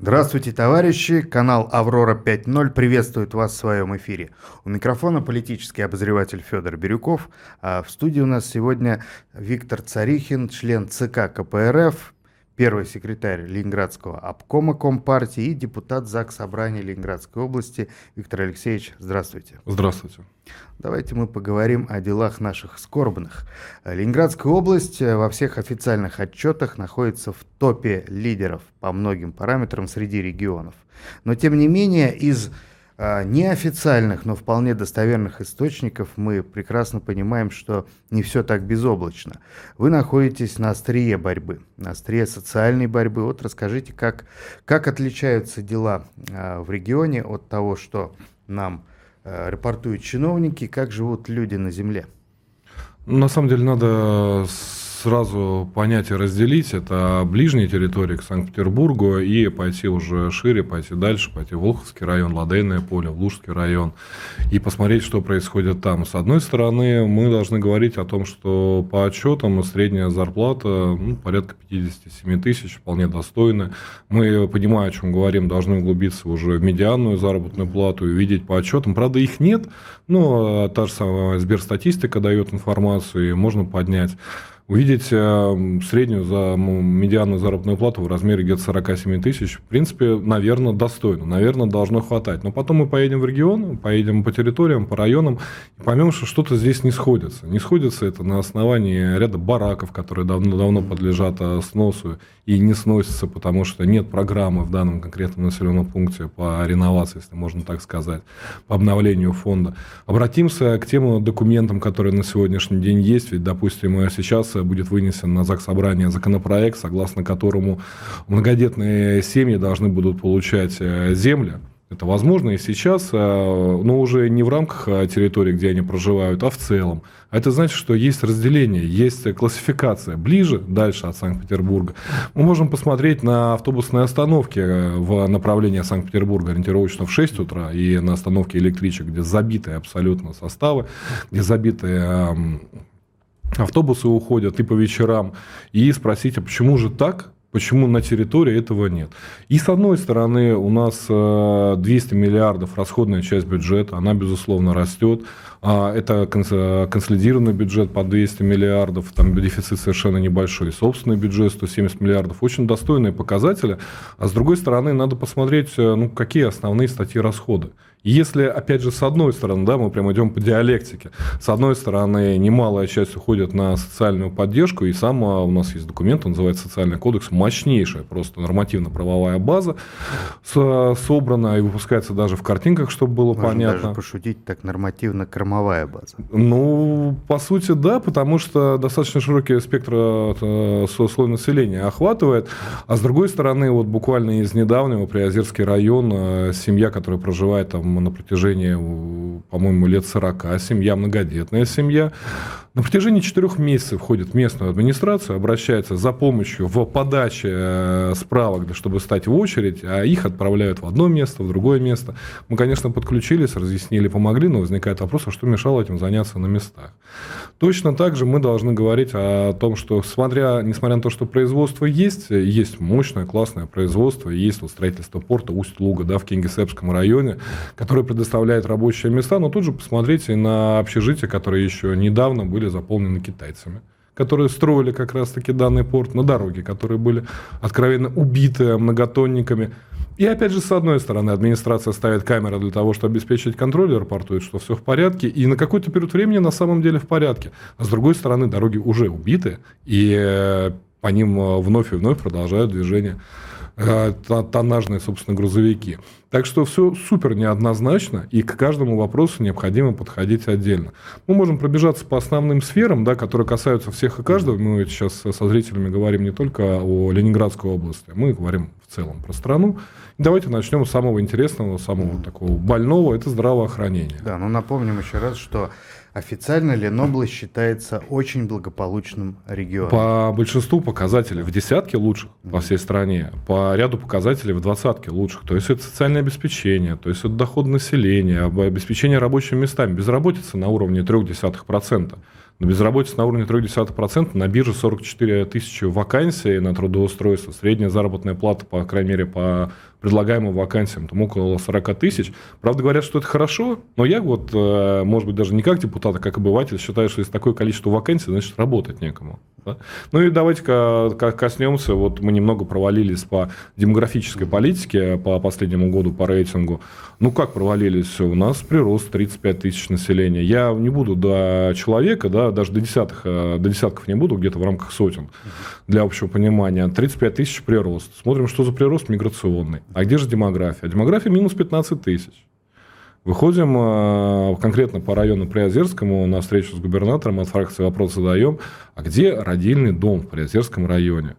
Здравствуйте, товарищи! Канал «Аврора 5.0» приветствует вас в своем эфире. У микрофона политический обозреватель Федор Бирюков. А в студии у нас сегодня Виктор Царихин, член ЦК КПРФ, первый секретарь Ленинградского обкома Компартии и депутат Заксобрания Ленинградской области. Виктор Алексеевич, здравствуйте. Здравствуйте. Давайте мы поговорим о делах наших скорбных. Ленинградская область во всех официальных отчетах находится в топе лидеров по многим параметрам среди регионов. Но тем не менее из неофициальных, но вполне достоверных источников мы прекрасно понимаем, что не все так безоблачно. Вы находитесь на острие борьбы, на острие социальной борьбы. Вот расскажите, как отличаются дела в регионе от того, что нам рапортуют чиновники, как живут люди на земле? На самом деле надо сразу понять и разделить. Это ближние территории к Санкт-Петербургу и пойти уже шире, пойти дальше, пойти в Волховский район, Лодейное поле, в Лужский район и посмотреть, что происходит там. С одной стороны, мы должны говорить о том, что по отчетам средняя зарплата порядка 57 тысяч, вполне достойна. Мы, понимая, о чем говорим, должны углубиться уже в медианную заработную плату и увидеть по отчетам. Правда, их нет, но та же самая Сберстатистика дает информацию, и можно поднять. Увидеть среднюю медианную заработную плату в размере где-то 47 тысяч, в принципе, наверное, достойно, наверное, должно хватать. Но потом мы поедем в регион, поедем по территориям, по районам, и поймем, что что-то здесь не сходится. Не сходится это на основании ряда бараков, которые давно подлежат сносу и не сносятся, потому что нет программы в данном конкретном населенном пункте по реновации, если можно так сказать, по обновлению фонда. Обратимся к тем документам, которые на сегодняшний день есть, ведь, допустим, сейчас будет вынесен на Заксобрание законопроект, согласно которому многодетные семьи должны будут получать земли. Это возможно и сейчас, но уже не в рамках территории, где они проживают, а в целом. А это значит, что есть разделение, есть классификация. Ближе, дальше от Санкт-Петербурга, мы можем посмотреть на автобусные остановки в направлении Санкт-Петербурга ориентировочно в 6 утра и на остановке электричек, где забитые абсолютно составы, где забитые автобусы уходят и по вечерам, и спросить, а почему же так? Почему на территории этого нет? И с одной стороны, у нас 200 миллиардов расходная часть бюджета, она, безусловно, растет. Это консолидированный бюджет по 200 миллиардов, там дефицит совершенно небольшой. Собственный бюджет 170 миллиардов, очень достойные показатели. А с другой стороны, надо посмотреть, какие основные статьи расхода. Если, опять же, с одной стороны, мы прям идем по диалектике. С одной стороны, немалая часть уходит на социальную поддержку, и сам у нас есть документ, он называется «Социальный кодекс», мощнейшая просто нормативно-правовая база собрана и выпускается даже в картинках, чтобы было можно понятно. Даже пошутить так, нормативно-кормовая база. Ну, по сути, да, потому что достаточно широкий спектр слоя населения охватывает. А с другой стороны, вот буквально из недавнего Приозерский район, семья, которая проживает там на протяжении, по-моему, лет 40, семья, многодетная семья, на протяжении 4 месяцев входит в местную администрацию, обращается за помощью в подаче справок, чтобы стать в очередь, а их отправляют в одно место, в другое место. Мы, конечно, подключились, разъяснили, помогли, но возникает вопрос, а что мешало этим заняться на местах. Точно так же мы должны говорить о том, что, несмотря на то, что производство есть, есть мощное, классное производство, есть вот строительство порта Усть-Луга в Кингисеппском районе, который предоставляет рабочие места, но тут же посмотрите на общежития, которые еще недавно были заполнены китайцами, которые строили как раз-таки данный порт, на дороге, которые были откровенно убиты многотонниками. И опять же, с одной стороны, администрация ставит камеры для того, чтобы обеспечить контроль, рапортует, что все в порядке, и на какой-то период времени на самом деле в порядке. А с другой стороны, дороги уже убиты, и по ним вновь и вновь продолжают движение тоннажные, собственно, грузовики. Так что все супер неоднозначно, и к каждому вопросу необходимо подходить отдельно. Мы можем пробежаться по основным сферам, которые касаются всех и каждого. Мы сейчас со зрителями говорим не только о Ленинградской области, мы говорим в целом про страну. И давайте начнем с самого интересного, самого такого больного, это здравоохранение. Да, но напомним еще раз, что официально Ленобласть считается очень благополучным регионом. По большинству показателей в десятке лучших по всей стране, по ряду показателей в двадцатке лучших. То есть это социальное обеспечение, то есть это доход населения, обеспечение рабочими местами. Безработица на уровне 0,3%. но безработица на уровне 0,3%, на бирже 44 тысячи вакансий на трудоустройство, средняя заработная плата, по крайней мере, по предлагаемым вакансиям, там около 40 тысяч. Правда, говорят, что это хорошо, но я вот, может быть, даже не как депутат, а как обыватель считаю, что если такое количество вакансий, значит, работать некому. Да? Ну и давайте-ка коснемся, вот мы немного провалились по демографической политике по последнему году, по рейтингу. Ну как провалились? У нас прирост 35 тысяч населения. Я не буду до человека, да, даже до десятков не буду, где-то в рамках сотен, для общего понимания. 35 тысяч прирост. Смотрим, что за прирост миграционный. А где же демография? Демография минус 15 тысяч. Выходим конкретно по району Приозерскому на встречу с губернатором, от фракции вопрос задаем, а где родильный дом в Приозерском районе?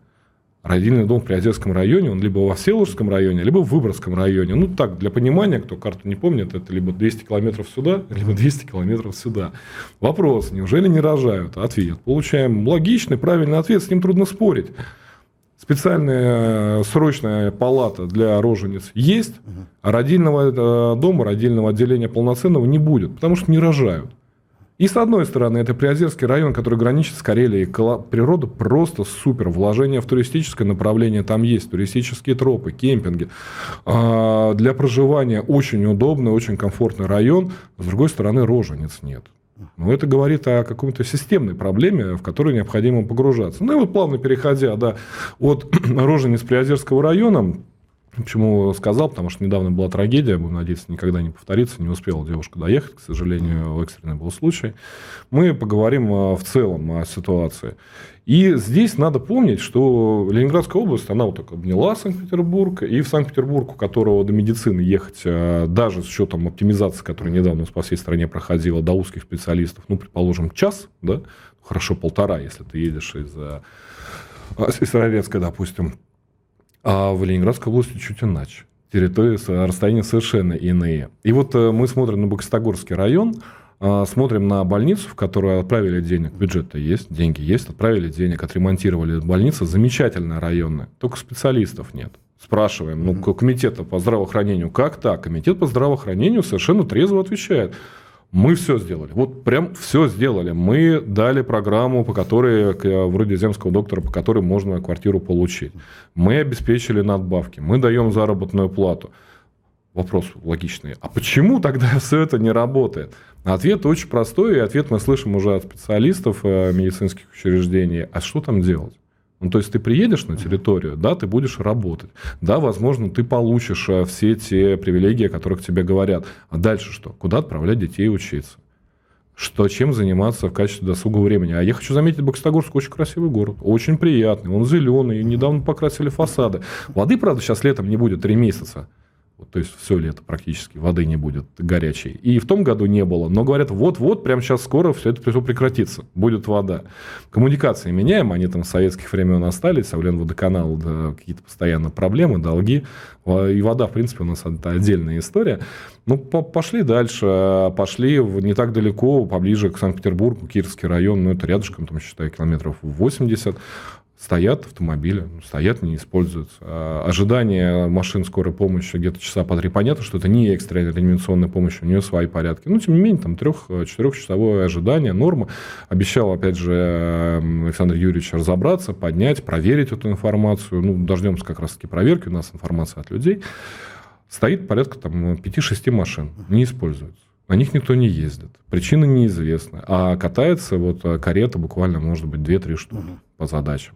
Родильный дом в Приозерском районе, он либо во Всеволожском районе, либо в Выборгском районе. Ну, так, для понимания, кто карту не помнит, это либо 200 километров сюда, либо 200 километров сюда. Вопрос, неужели не рожают? Ответ. Получаем логичный, правильный ответ, с ним трудно спорить. Специальная срочная палата для рожениц есть, а родильного дома, родильного отделения полноценного не будет, потому что не рожают. И с одной стороны, это Приозерский район, который граничит с Карелией. Природа просто супер. Вложение в туристическое направление там есть. Туристические тропы, кемпинги. Для проживания очень удобный, очень комфортный район. С другой стороны, рожениц нет. Но это говорит о какой-то системной проблеме, в которую необходимо погружаться. Ну и вот плавно переходя от рожениц Приозерского района. Почему сказал? Потому что недавно была трагедия, будем надеяться, никогда не повторится, не успела девушка доехать, к сожалению, экстренный был случай. Мы поговорим в целом о ситуации. И здесь надо помнить, что Ленинградская область, она вот так обняла Санкт-Петербург, и в Санкт-Петербург, у которого до медицины ехать, даже с учетом оптимизации, которая недавно по всей стране проходила, до узких специалистов, ну, предположим, час, да, хорошо, полтора, если ты едешь из Сестрорецка, допустим. А в Ленинградской области чуть иначе. Территории, расстояния совершенно иные. И вот мы смотрим на Бокситогорский район, смотрим на больницу, в которую отправили денег. Бюджет-то есть, деньги есть, отправили денег, отремонтировали больницу. Замечательная районная, только специалистов нет. Спрашиваем, ну, комитета по здравоохранению, как так? Комитет по здравоохранению совершенно трезво отвечает. Мы все сделали. Вот прям все сделали. Мы дали программу, по которой, вроде земского доктора, по которой можно квартиру получить. Мы обеспечили надбавки. Мы даем заработную плату. Вопрос логичный. А почему тогда все это не работает? Ответ очень простой. И ответ мы слышим уже от специалистов медицинских учреждений. А что там делать? Ну, то есть, ты приедешь на территорию, да, ты будешь работать. Да, возможно, ты получишь все те привилегии, о которых тебе говорят. А дальше что? Куда отправлять детей учиться? Что, чем заниматься в качестве досугового времени? А я хочу заметить, Бокситогорск очень красивый город, очень приятный, он зеленый, недавно покрасили фасады. Воды, правда, сейчас летом не будет 3 месяца. То есть, все лето практически воды не будет горячей. И в том году не было. Но говорят, вот-вот, прямо сейчас скоро все это прекратится. Будет вода. Коммуникации меняем. Они там с советских времен остались. А в Ленводоканал какие-то постоянно проблемы, долги. И вода, в принципе, у нас это отдельная история. Ну, пошли дальше. Пошли не так далеко, поближе к Санкт-Петербургу, Кировский район. Ну, это рядышком, там, считай, километров 80. Стоят автомобили, стоят, не используются. Ожидание машин скорой помощи где-то часа по 3. Понятно, что это не экстренная реанимационная помощь, у нее свои порядки. Но, тем не менее, там 3-4-часовое ожидание, норма. Обещал, опять же, Александр Юрьевич разобраться, поднять, проверить эту информацию. Ну, дождемся как раз-таки проверки, у нас информация от людей. Стоит порядка там, 5-6 машин, не используются. На них никто не ездит. Причина неизвестна. А катается вот карета буквально, может быть, 2-3 штуки по задачам.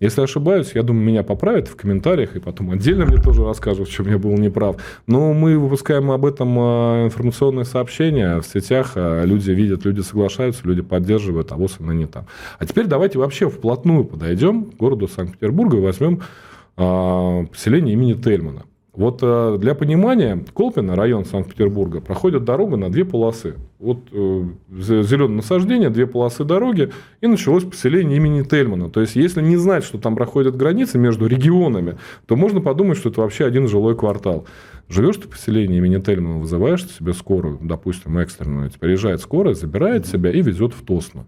Если ошибаюсь, я думаю, меня поправят в комментариях, и потом отдельно мне тоже расскажут, в чем я был неправ. Но мы выпускаем об этом информационные сообщения в сетях. Люди видят, люди соглашаются, люди поддерживают, а вот она не там. А теперь давайте вообще вплотную подойдем к городу Санкт-Петербурга и возьмем поселение имени Тельмана. Вот для понимания, Колпино, район Санкт-Петербурга, проходит дорога на 2 полосы. Вот зеленое насаждение, 2 полосы дороги, и началось поселение имени Тельмана. То есть, если не знать, что там проходят границы между регионами, то можно подумать, что это вообще один жилой квартал. Живешь ты в поселении имени Тельмана, вызываешь себе скорую, допустим, экстренную, приезжает скорая, забирает тебя и везет в Тосно.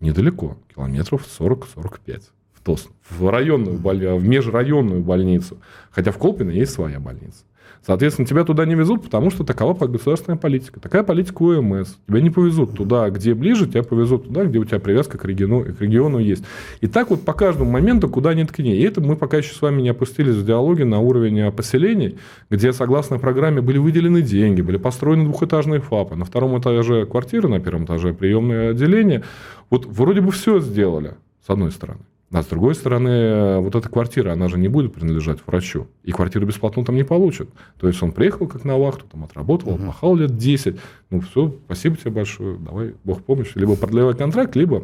Недалеко, километров 40-45. В межрайонную больницу. Хотя в Колпино есть своя больница. Соответственно, тебя туда не везут, потому что такова государственная политика. Такая политика ОМС. Тебя не повезут туда, где ближе, тебя повезут туда, где у тебя привязка к региону есть. И так вот по каждому моменту, куда ни ткни. И это мы пока еще с вами не опустились в диалоге на уровень поселений, где, согласно программе, были выделены деньги, были построены двухэтажные ФАПы. На втором этаже квартиры, на первом этаже приемное отделение. Вот вроде бы все сделали, с одной стороны. А с другой стороны, вот эта квартира, она же не будет принадлежать врачу. И квартиру бесплатно там не получит. То есть, он приехал как на вахту, там отработал, отмахал лет 10. Ну, все, спасибо тебе большое, давай, бог помощь. Либо продлевай контракт, либо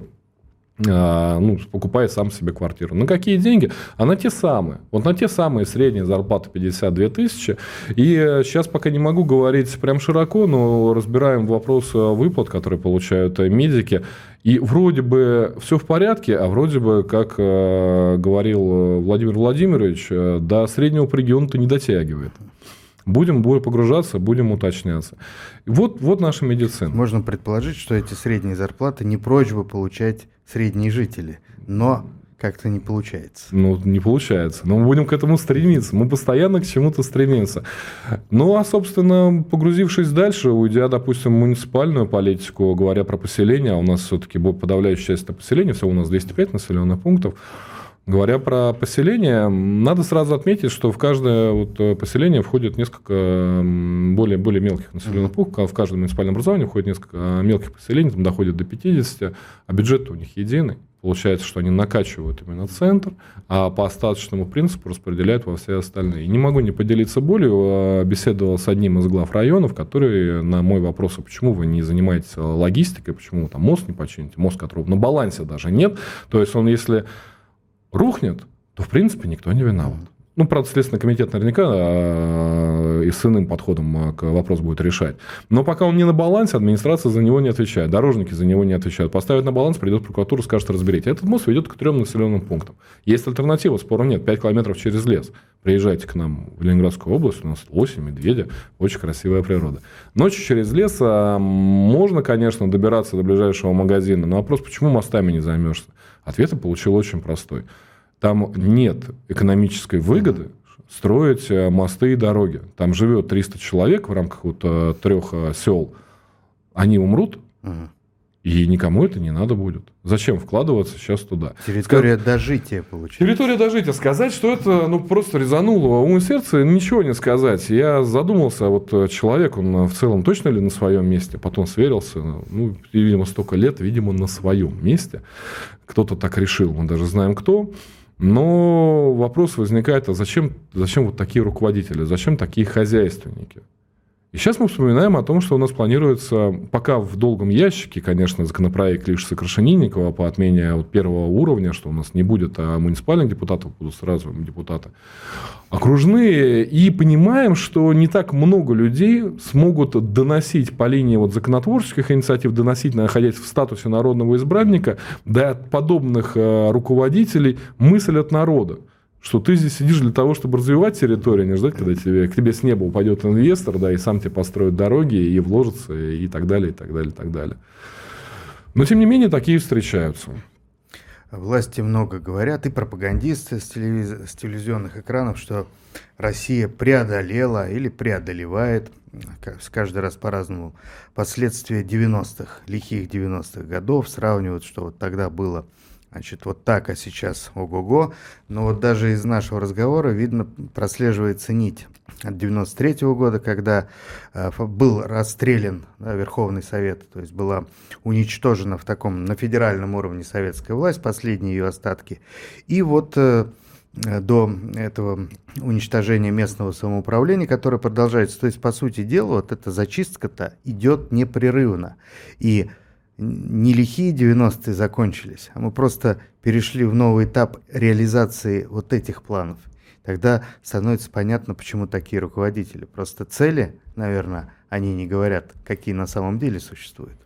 покупает сам себе квартиру. На какие деньги? А на те самые. Вот на те самые средние зарплаты 52 тысячи. И сейчас пока не могу говорить прям широко, но разбираем вопрос выплат, которые получают медики. И вроде бы все в порядке, а вроде бы, как говорил Владимир Владимирович, до среднего по региону-то не дотягивает. Будем погружаться, будем уточняться. Вот наша медицина. Можно предположить, что эти средние зарплаты не прочь бы получать средние жители, но как-то не получается. Не получается. Но мы будем к этому стремиться. Мы постоянно к чему-то стремимся. Собственно, погрузившись дальше, уйдя, допустим, в муниципальную политику, говоря про поселение, а у нас все-таки подавляющая часть поселения, всего у нас 205 населенных пунктов. Говоря про поселение, надо сразу отметить, что в каждое поселение входит несколько более мелких населенных пунктов. В каждом муниципальном образовании входит несколько мелких поселений, там доходит до 50, а бюджет у них единый. Получается, что они накачивают именно центр, а по остаточному принципу распределяют во все остальные. Не могу не поделиться болью. Беседовал с одним из глав районов, который на мой вопрос, почему вы не занимаетесь логистикой, почему вы там мост не почините, мост, которого на балансе даже нет. То есть, он если рухнет, то, в принципе, никто не виноват. Правда, Следственный комитет наверняка и с иным подходом к вопросу будет решать. Но пока он не на балансе, администрация за него не отвечает, дорожники за него не отвечают. Поставят на баланс, придет прокуратура, скажет, разберите. Этот мост ведет к 3 населенным пунктам. Есть альтернатива, спора нет, 5 километров через лес. Приезжайте к нам в Ленинградскую область, у нас лоси, медведи, очень красивая природа. Ночью через лес можно, конечно, добираться до ближайшего магазина, но вопрос, почему мостами не займешься? Ответ я получил очень простой. Там нет экономической выгоды строить мосты и дороги. Там живет 300 человек в рамках 3 сел. Они умрут, и никому это не надо будет. Зачем вкладываться сейчас туда? Территория дожития получается. Территория дожития. Сказать, что это просто резануло ум и сердце, ничего не сказать. Я задумался, человек, он в целом точно ли на своем месте? Потом сверился, и, видимо, столько лет, видимо, на своем месте. Кто-то так решил, мы даже знаем, кто. Но вопрос возникает, а зачем такие руководители, зачем такие хозяйственники? И сейчас мы вспоминаем о том, что у нас планируется, пока в долгом ящике, конечно, законопроект Лиши Крашенинникова по отмене первого уровня, что у нас не будет муниципальных депутатов, будут сразу депутаты окружные. И понимаем, что не так много людей смогут доносить по линии законотворческих инициатив, доносить, находясь в статусе народного избранника, до подобных руководителей мысль от народа. Что ты здесь сидишь для того, чтобы развивать территорию, не ждать, когда к тебе с неба упадет инвестор, и сам тебе построит дороги, и вложится, и так далее, и так далее, и так далее. Но, тем не менее, такие встречаются. Власти много говорят, и пропагандисты с телевизионных экранов, что Россия преодолела или преодолевает, каждый раз по-разному, последствия 90-х, лихих 90-х годов, сравнивают, что тогда было... Значит, так, а сейчас ого-го. Но даже из нашего разговора видно, прослеживается нить от 93 года, когда был расстрелян Верховный Совет, то есть была уничтожена на федеральном уровне советская власть, последние ее остатки. И до этого уничтожения местного самоуправления, которое продолжается. То есть, по сути дела, эта зачистка-то идет непрерывно. И не лихие 90-е закончились, а мы просто перешли в новый этап реализации этих планов. Тогда становится понятно, почему такие руководители. Просто цели, наверное, они не говорят, какие на самом деле существуют.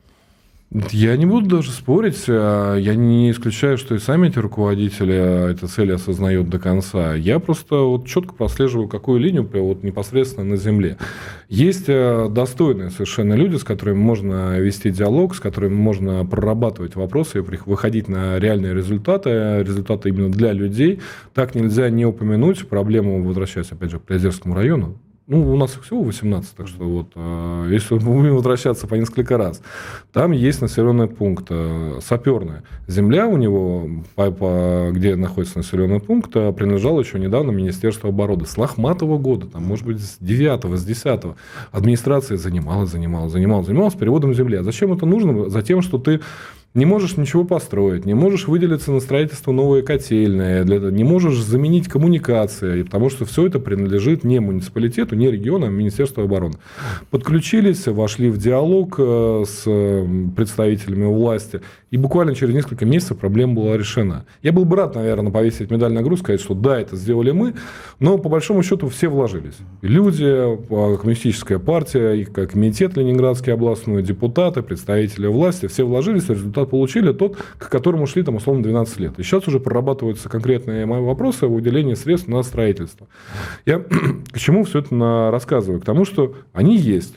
Я не буду даже спорить, я не исключаю, что и сами эти руководители эти цели осознают до конца. Я просто четко прослеживаю, какую линию непосредственно на земле. Есть достойные совершенно люди, с которыми можно вести диалог, с которыми можно прорабатывать вопросы и выходить на реальные результаты именно для людей. Так нельзя не упомянуть проблему, возвращаясь опять же к Приозерскому району. Ну, у нас их всего 18, так что вот, если мы будем возвращаться по несколько раз, там есть населенный пункт, саперная. Земля у него, где находится населенный пункт, принадлежала еще недавно Министерству обороны. С лохматого года, там, может быть, с 9-го, с 10-го. Администрация занималась переводом земли. А зачем это нужно? Затем, что ты не можешь ничего построить, не можешь выделиться на строительство новой котельной, не можешь заменить коммуникации, потому что все это принадлежит не муниципалитету, не региону, а Министерству обороны. Подключились, вошли в диалог с представителями власти, и буквально через несколько месяцев проблема была решена. Я был бы рад, наверное, повесить медаль на груз, сказать, что да, это сделали мы, но по большому счету все вложились. Люди, коммунистическая партия, и комитет ленинградский областной, депутаты, представители власти, все вложились, результат получили тот, к которому шли, там, условно, 12 лет. И сейчас уже прорабатываются конкретные мои вопросы о выделении средств на строительство. Я к чему все это рассказываю? К тому, что они есть.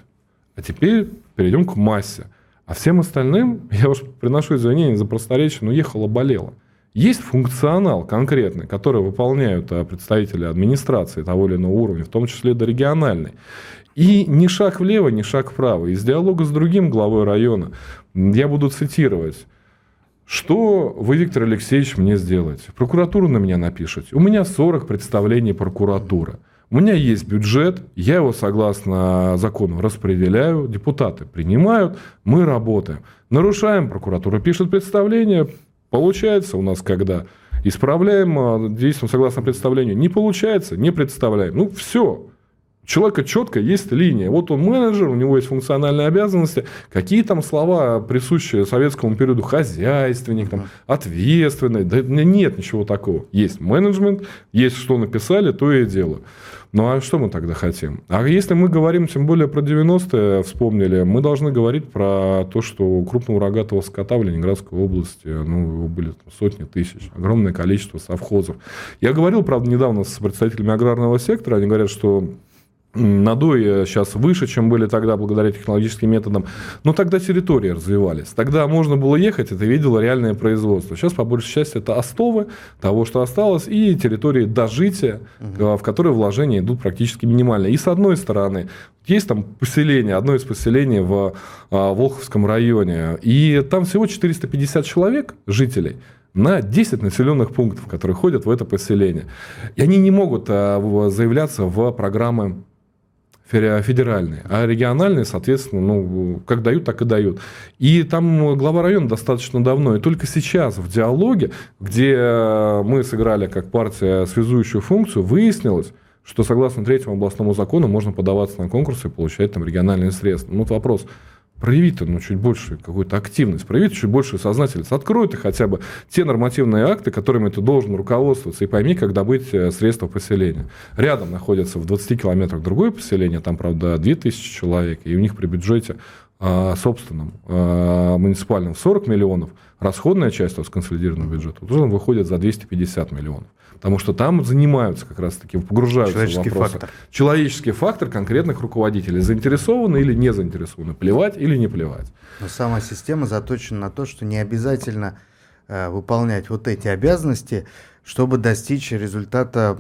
А теперь перейдем к массе. А всем остальным, я уж приношу извинения за просторечие, но ехало-болело. Есть функционал конкретный, который выполняют представители администрации того или иного уровня, в том числе до региональной. И ни шаг влево, ни шаг вправо. Из диалога с другим главой района я буду цитировать. Что вы, Виктор Алексеевич, мне сделаете? Прокуратуру на меня напишите. У меня 40 представлений прокуратуры. У меня есть бюджет, я его согласно закону распределяю, депутаты принимают, мы работаем. Нарушаем, прокуратура пишет представление. Получается у нас, когда исправляем, действуем согласно представлению. Не получается, не представляем. Ну, все. У человека четко есть линия. Вот он менеджер, у него есть функциональные обязанности. Какие там слова, присущие советскому периоду? Хозяйственник, там, ответственный. Да нет ничего такого. Есть менеджмент, есть что написали, то и дело. Ну, а что мы тогда хотим? А если мы говорим, тем более про 90-е, вспомнили, мы должны говорить про то, что у крупного рогатого скота в Ленинградской области, ну, его были там, сотни тысяч, огромное количество совхозов. Я говорил, правда, недавно с представителями аграрного сектора, они говорят, что надои сейчас выше, чем были тогда, благодаря технологическим методам. Но тогда территории развивались. Тогда можно было ехать, и ты видел реальное производство. Сейчас, по большей части, это остовы того, что осталось, и территории дожития, в которые вложения идут практически минимально. И с одной стороны, есть там поселение, одно из поселений в Волховском районе, и там всего 450 человек, жителей, на 10 населенных пунктов, которые ходят в это поселение. И они не могут заявляться в программы федеральные, а региональные, соответственно, ну, как дают, так и дают. И там глава района достаточно давно, и только сейчас в диалоге, где мы сыграли как партия связующую функцию, выяснилось, что согласно 3-му областному закону можно подаваться на конкурсы и получать там региональные средства. Ну, вот вопрос. Прояви-то чуть больше какую-то активность, прояви чуть больше сознательность. Открой ты хотя бы те нормативные акты, которыми ты должен руководствоваться, и пойми, как добыть средства поселения. Рядом находится в 20 километрах другое поселение, там, правда, 2000 человек, и у них при бюджете собственном, муниципальном, в 40 миллионов, расходная часть от консолидированного бюджета выходит за 250 миллионов. Потому что там занимаются как раз-таки, погружаются в вопросы. Человеческий фактор конкретных руководителей. Заинтересованы или не заинтересованы, плевать или не плевать. Но сама система заточена на то, что не обязательно выполнять вот эти обязанности, чтобы достичь результата,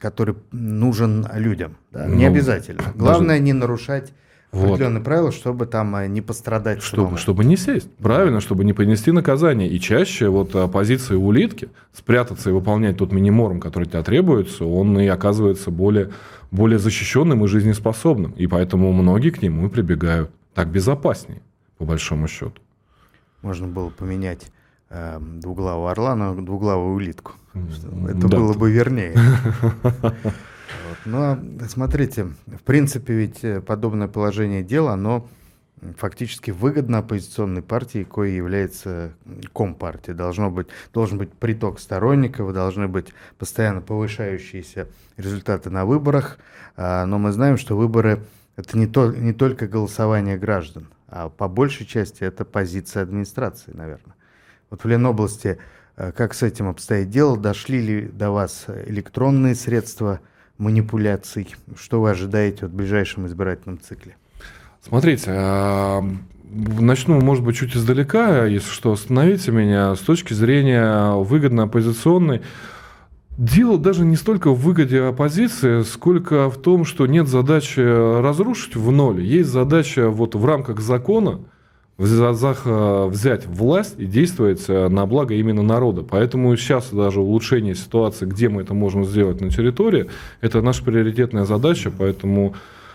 который нужен людям. Да? Не обязательно. Главное не нарушать определенные правила, чтобы там не пострадать. Чтобы не сесть. Правильно, чтобы не понести наказание. И чаще вот позиция улитки, спрятаться и выполнять тот миниморм, который тебя требуется, он и оказывается более защищенным и жизнеспособным. И поэтому многие к нему и прибегают. Так безопаснее, по большому счету. Можно было поменять двуглавого орла на двуглавую улитку. Это было бы вернее. Но смотрите, в принципе, ведь подобное положение дела, оно фактически выгодно оппозиционной партии, коей является Компартия. Должен быть приток сторонников, должны быть постоянно повышающиеся результаты на выборах. Но мы знаем, что выборы — это не только голосование граждан, а по большей части это позиция администрации, наверное. Вот в Ленобласти как с этим обстоит дело? Дошли ли до вас электронные средства манипуляций? Что вы ожидаете в ближайшем избирательном цикле? Смотрите, начну, может быть, чуть издалека, если что, остановите меня. С точки зрения выгодно оппозиционной, Дело даже не столько в выгоде оппозиции, сколько в том, что нет задачи разрушить в ноль. Есть задача вот в рамках закона взять власть и действовать на благо именно народа. Поэтому сейчас даже улучшение ситуации, где мы это можем сделать на территории, это наша приоритетная задача. Поэтому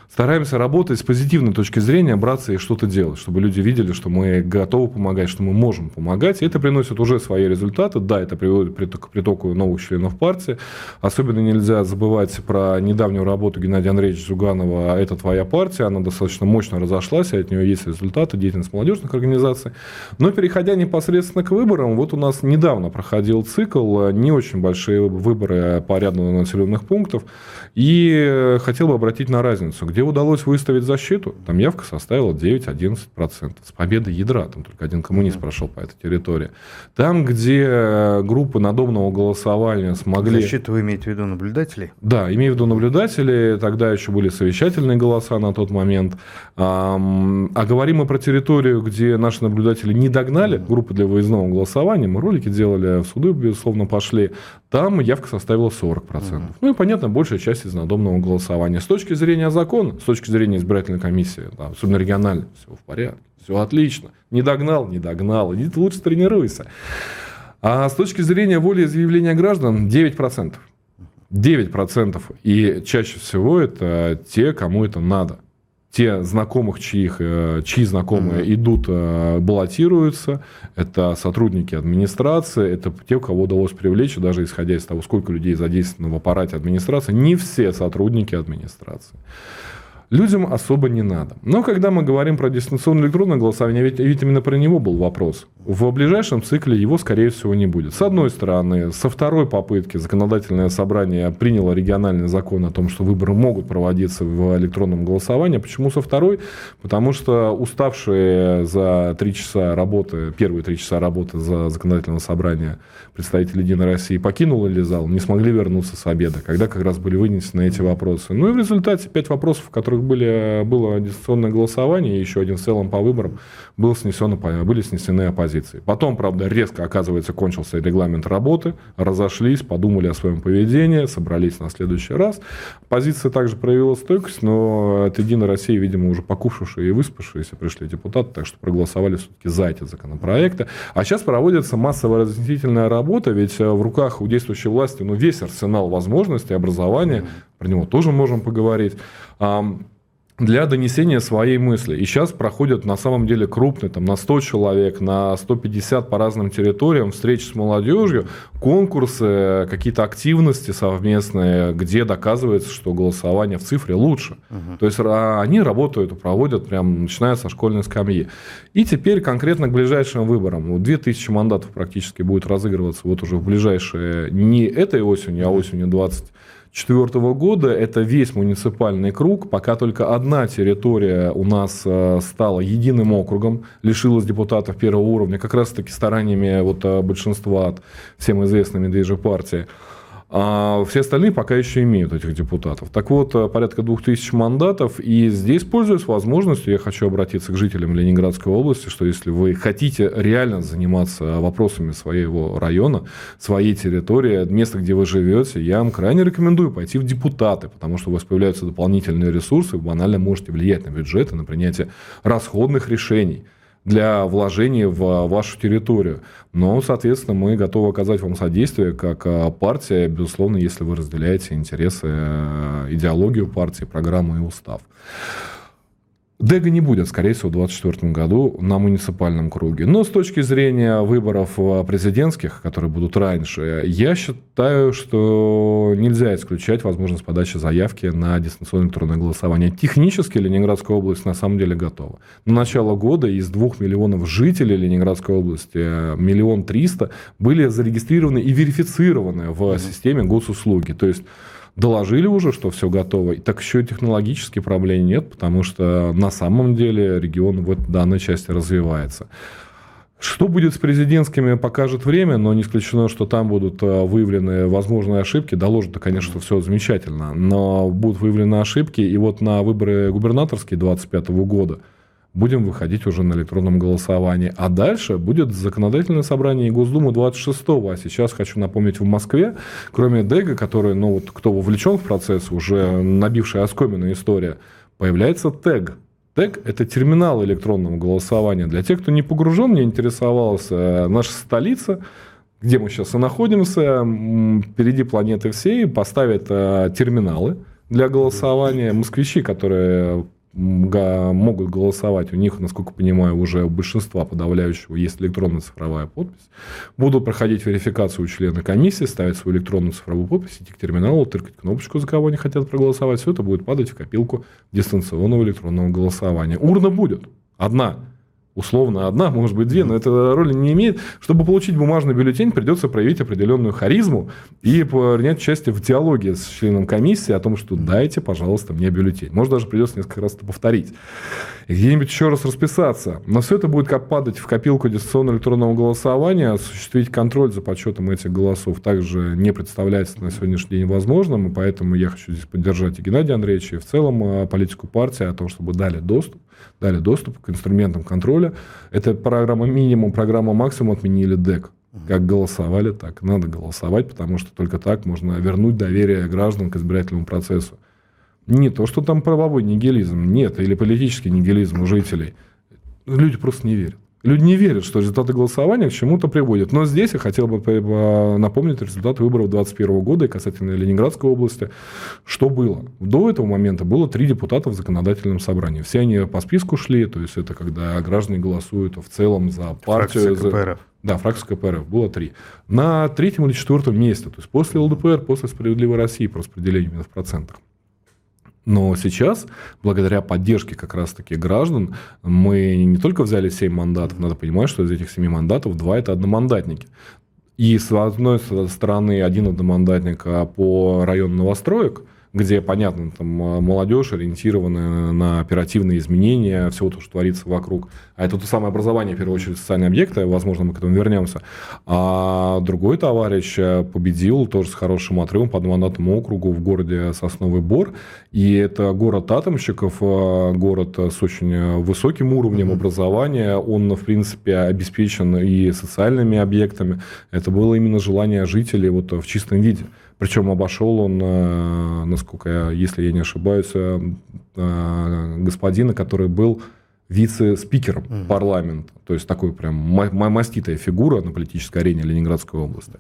стараемся работать с позитивной точки зрения, браться и что-то делать, чтобы люди видели, что мы готовы помогать, что мы можем помогать. И это приносит уже свои результаты. Да, это приводит к притоку новых членов партии. Особенно нельзя забывать про недавнюю работу Геннадия Андреевича Зюганова «Это твоя партия». Она достаточно мощно разошлась, и от нее есть результаты, деятельность молодежных организаций. Но переходя непосредственно к выборам, вот у нас недавно проходил цикл, не очень большие выборы по ряду населенных пунктов. И хотел бы обратить на разницу, где удалось выставить защиту, там явка составила 9-11%. С победой ядра, там только один коммунист прошел по этой территории. Там, где группы надомного голосования смогли... Защиту вы имеете в виду наблюдателей? Да, имею в виду наблюдателей. Тогда еще были совещательные голоса на тот момент. А говорим мы про территорию, где наши наблюдатели не догнали группы для выездного голосования. Мы ролики делали, в суды, безусловно, пошли. Там явка составила 40%. Ну и, понятно, большая часть из надомного голосования. С точки зрения закона, с точки зрения избирательной комиссии, да, особенно региональной, все в порядке, все отлично. Не догнал, не догнал, иди лучше тренируйся. А с точки зрения волеизъявления граждан 9%. 9%. И чаще всего это те, кому это надо. Те знакомых, чьи знакомые идут, баллотируются, это сотрудники администрации, это те, кого удалось привлечь, даже исходя из того, сколько людей задействовано в аппарате администрации, не все сотрудники администрации. Людям особо не надо. Но когда мы говорим про дистанционное электронное голосование, ведь именно про него был вопрос. В ближайшем цикле его, скорее всего, не будет. С одной стороны, со второй попытки законодательное собрание приняло региональный закон о том, что выборы могут проводиться в электронном голосовании. Почему со второй? Потому что уставшие за 3 часа работы, первые 3 часа работы за законодательного собрания представители «Единой России» покинули зал, не смогли вернуться с обеда, когда как раз были вынесены эти вопросы. Ну и в результате 5 вопросов, в которых было дистанционное голосование, и еще один в целом по выборам, были снесены оппозиции. Потом, правда, резко, оказывается, кончился регламент работы, разошлись, подумали о своем поведении, собрались на следующий раз. Оппозиция также проявила стойкость, но от «Единой России», видимо, уже покушавшие и выспавшиеся пришли депутаты, так что проголосовали все-таки за эти законопроекты. А сейчас проводится массовая разъяснительная работа, ведь в руках у действующей власти весь арсенал возможностей образования, про него тоже можем поговорить, для донесения своей мысли. И сейчас проходят на самом деле крупные, на 100 человек, на 150 по разным территориям, встречи с молодежью, конкурсы, какие-то активности совместные, где доказывается, что голосование в цифре лучше. То есть они работают, проводят, прям начиная со школьной скамьи. И теперь конкретно к ближайшим выборам. 2000 мандатов практически будет разыгрываться вот уже в ближайшие, не этой осенью, а осенью 2024 года. Это весь муниципальный круг. Пока только одна территория у нас стала единым округом, лишилась депутатов первого уровня, как раз-таки стараниями большинства от всем известной медвежьей партии. А все остальные пока еще имеют этих депутатов. Так вот, порядка 2000 мандатов. И здесь, пользуясь возможностью, я хочу обратиться к жителям Ленинградской области, что если вы хотите реально заниматься вопросами своего района, своей территории, места, где вы живете, я вам крайне рекомендую пойти в депутаты, потому что у вас появляются дополнительные ресурсы, вы банально можете влиять на бюджет и на принятие расходных решений для вложений в вашу территорию. Но, соответственно, мы готовы оказать вам содействие как партия, безусловно, если вы разделяете интересы, идеологию партии, программу и устав. Дега не будет, скорее всего, в 2024 году на муниципальном круге. Но с точки зрения выборов президентских, которые будут раньше, я считаю, что нельзя исключать возможность подачи заявки на дистанционное электронное голосование. Технически Ленинградская область на самом деле готова. На начало года из 2 миллионов жителей Ленинградской области 1 300 000 были зарегистрированы и верифицированы в системе госуслуги. То есть доложили уже, что все готово. Так еще и технологических проблем нет, потому что на самом деле регион в данной части развивается. Что будет с президентскими, покажет время, но не исключено, что там будут выявлены возможные ошибки. Доложат, конечно, что все замечательно, но будут выявлены ошибки. И вот на выборы губернаторские 2025 года будем выходить уже на электронном голосовании. А дальше будет законодательное собрание Госдумы 26-го. А сейчас хочу напомнить, в Москве, кроме ДЭГа, который, кто вовлечен в процесс, уже набившая оскомину история, появляется ТЭГ. ТЭГ – это терминал электронного голосования. Для тех, кто не погружен, не интересовался, наша столица, где мы сейчас и находимся, впереди планеты всей, поставят терминалы для голосования. Москвичи, которые могут голосовать, у них, насколько понимаю, уже у большинства подавляющего есть электронная цифровая подпись, будут проходить верификацию у члена комиссии, ставить свою электронную цифровую подпись, идти к терминалу, тыркать кнопочку, за кого они хотят проголосовать, все это будет падать в копилку дистанционного электронного голосования. Урна будет одна. Условно одна, может быть две, но это роли не имеет. Чтобы получить бумажный бюллетень, придется проявить определенную харизму и принять участие в диалоге с членом комиссии о том, что дайте, пожалуйста, мне бюллетень. Может, даже придется несколько раз это повторить. И где-нибудь еще раз расписаться. Но все это будет как падать в копилку дистанционного электронного голосования. Осуществить контроль за подсчетом этих голосов также не представляется на сегодняшний день возможным. И поэтому я хочу здесь поддержать и Геннадия Андреевича, и в целом политику партии о том, чтобы дали доступ к инструментам контроля. Это программа минимум, программа максимум, отменили ДЭК. Как голосовали, так надо голосовать, потому что только так можно вернуть доверие граждан к избирательному процессу. Не то, что там правовой нигилизм, нет, или политический нигилизм у жителей. Люди просто не верят. Люди не верят, что результаты голосования к чему-то приводят. Но здесь я хотел бы напомнить результаты выборов 2021 года и касательно Ленинградской области. Что было? До этого момента было 3 депутата в законодательном собрании. Все они по списку шли, то есть это когда граждане голосуют в целом за партию. Фракция КПРФ. Да, фракция КПРФ. Было 3. На 3-м или 4-м месте, то есть после ЛДПР, после «Справедливой России» по распределению именно в процентах. Но сейчас, благодаря поддержке как раз-таки граждан, мы не только взяли 7 мандатов, надо понимать, что из этих 7 мандатов 2 – это одномандатники. И с одной стороны, один одномандатник по району новостроек, где, понятно, там молодежь ориентирована на оперативные изменения, всего то, что творится вокруг. А это то самое образование, в первую очередь, социальные объекты, возможно, мы к этому вернемся. А другой товарищ победил тоже с хорошим отрывом по одномандатному округу в городе Сосновый Бор. И это город атомщиков, город с очень высоким уровнем образования. Он, в принципе, обеспечен и социальными объектами. Это было именно желание жителей в чистом виде. Причем обошел он, если я не ошибаюсь, господина, который был вице-спикером парламента. То есть, такой прям маститая фигура на политической арене Ленинградской области.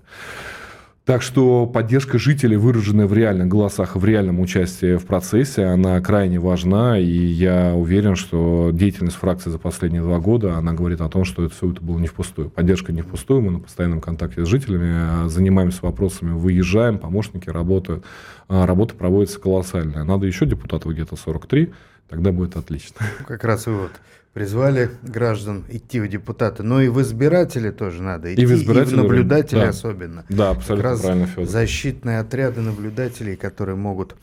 Так что поддержка жителей, выраженная в реальных голосах, в реальном участии в процессе, она крайне важна. И я уверен, что деятельность фракции за последние 2 года, она говорит о том, что это было не впустую. Поддержка не впустую. Мы на постоянном контакте с жителями, занимаемся вопросами, выезжаем, помощники работают. Работа проводится колоссальная. Надо еще депутатов где-то 43, тогда будет отлично. Как раз вывод. Призвали граждан идти в депутаты, но и в избиратели тоже надо идти, и в наблюдатели, да, особенно. Да, абсолютно как правильно, Федор. Защитные отряды наблюдателей, которые могут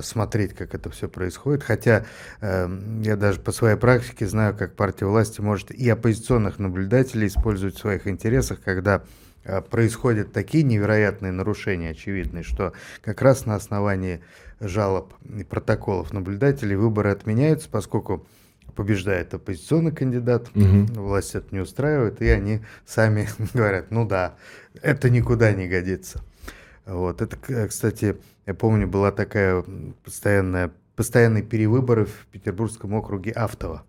смотреть, как это все происходит. Хотя я даже по своей практике знаю, как партия власти может и оппозиционных наблюдателей использовать в своих интересах, когда происходят такие невероятные нарушения, очевидные, что как раз на основании жалоб и протоколов наблюдателей выборы отменяются, поскольку побеждает оппозиционный кандидат, власть это не устраивает, и они сами говорят, это никуда не годится. Это, кстати, я помню, была такая постоянные перевыборы в Петербургском округе Автово.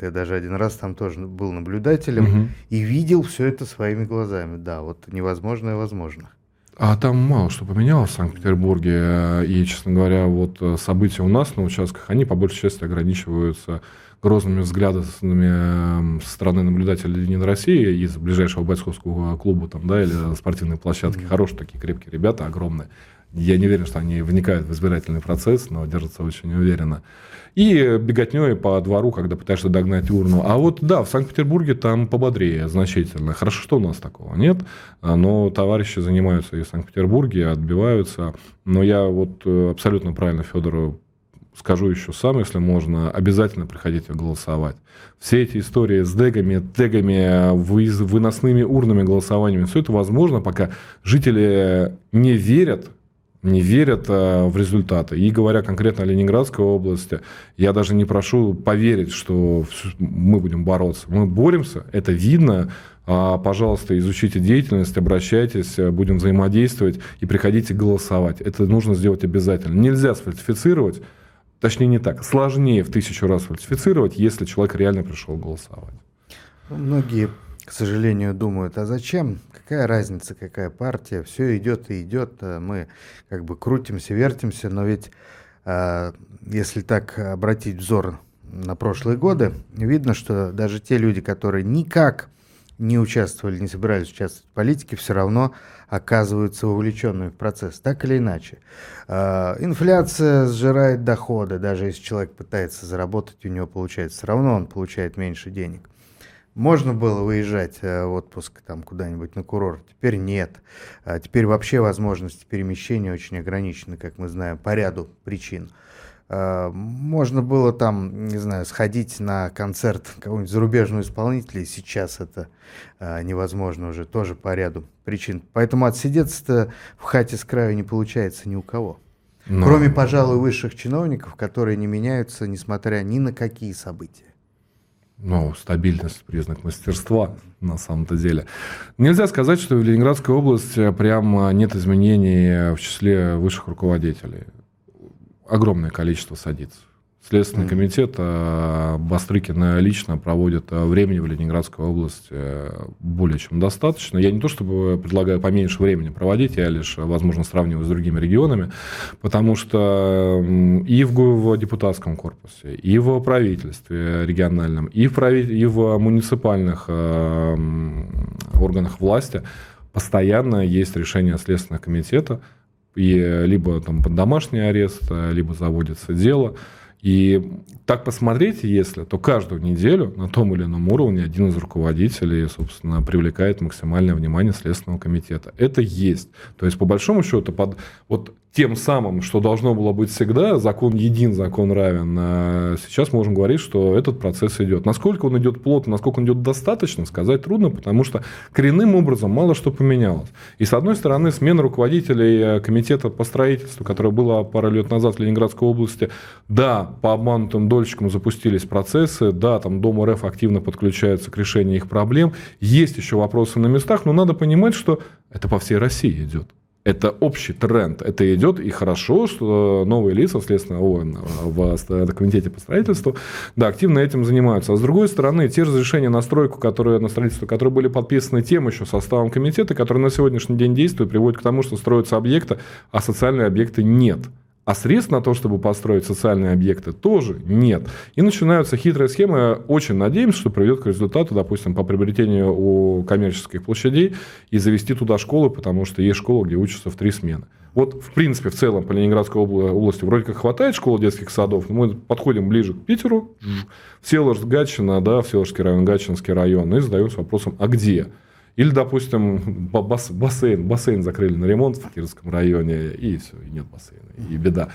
Я даже один раз там тоже был наблюдателем и видел все это своими глазами. Да, невозможно и возможно. А там мало что поменялось в Санкт-Петербурге, и, честно говоря, события у нас на участках, они по большей части ограничиваются грозными взглядами со стороны наблюдателей Единой России из ближайшего бойцовского клуба или спортивной площадки. Хорошие такие крепкие ребята, огромные. Я не уверен, что они вникают в избирательный процесс, но держатся очень уверенно. И беготнёй по двору, когда пытаешься догнать урну. А в Санкт-Петербурге там пободрее значительно. Хорошо, что у нас такого нет, но товарищи занимаются и в Санкт-Петербурге, отбиваются. Но я абсолютно правильно Федору скажу еще сам, если можно, обязательно приходите голосовать. Все эти истории с дэгами, тегами, выносными урнами, голосованиями, все это возможно, пока жители не верят, не верят в результаты. И говоря конкретно о Ленинградской области, я даже не прошу поверить, что мы будем бороться. Мы боремся, это видно. Пожалуйста, изучите деятельность, обращайтесь, будем взаимодействовать и приходите голосовать. Это нужно сделать обязательно. Нельзя сфальсифицировать, точнее не так, сложнее в 1000 раз сфальсифицировать, если человек реально пришел голосовать. Многие, к сожалению, думают, а зачем, какая разница, какая партия, все идет и идет, мы как бы крутимся, вертимся, но ведь если так обратить взор на прошлые годы, видно, что даже те люди, которые никак не участвовали, не собирались участвовать в политике, все равно оказываются вовлеченными в процесс, так или иначе. Инфляция сжирает доходы, даже если человек пытается заработать, у него получается, все равно он получает меньше денег. Можно было выезжать в отпуск там, куда-нибудь на курорт, теперь нет. Теперь вообще возможности перемещения очень ограничены, как мы знаем, по ряду причин. Можно было там, не знаю, сходить на концерт какого-нибудь зарубежного исполнителя, и сейчас это невозможно уже, тоже по ряду причин. Поэтому отсидеться-то в хате с краю не получается ни у кого. Но... Кроме, пожалуй, высших чиновников, которые не меняются, несмотря ни на какие события. Ну, стабильность – признак мастерства, на самом-то деле. Нельзя сказать, что в Ленинградской области прямо нет изменений в числе высших руководителей. Огромное количество садится. Следственный комитет Бастрыкина лично проводит времени в Ленинградской области более чем достаточно. Я не то чтобы предлагаю поменьше времени проводить, я лишь, возможно, сравниваю с другими регионами, потому что и в депутатском корпусе, и в правительстве региональном, и в муниципальных органах власти постоянно есть решение Следственного комитета, и либо там под домашний арест, либо заводится дело. И так посмотреть, если, то каждую неделю на том или ином уровне один из руководителей, собственно, привлекает максимальное внимание Следственного комитета. Это есть. То есть, по большому счету, под вот тем самым, что должно было быть всегда, закон един, закон равен, сейчас можем говорить, что этот процесс идет. Насколько он идет плотно, насколько он идет достаточно, сказать трудно, потому что коренным образом мало что поменялось. И, с одной стороны, смена руководителей комитета по строительству, которая была пару лет назад в Ленинградской области, да, по обманутым дольщикам запустились процессы, да, там Дом РФ активно подключается к решению их проблем, есть еще вопросы на местах, но надо понимать, что это по всей России идет. Это общий тренд. Это идет, и хорошо, что новые лица в комитете по строительству да, активно этим занимаются. А с другой стороны, те разрешения на стройку, на строительство, которые были подписаны тем еще составом комитета, которые на сегодняшний день действуют, приводят к тому, что строятся объекты, а социальные объекты нет. А средств на то, чтобы построить социальные объекты, тоже нет. И начинаются хитрые схемы. Очень надеемся, что приведет к результату, допустим, по приобретению у коммерческих площадей и завести туда школы, потому что есть школы, где учатся в 3 смены. Вот, в принципе, в целом по Ленинградской области вроде как хватает школ, детских садов, но мы подходим ближе к Питеру, Всеволожский район, Гатчинский район, и задаемся вопросом, а где? Или, допустим, бассейн закрыли на ремонт в Кировском районе, и все, и нет бассейна, и беда.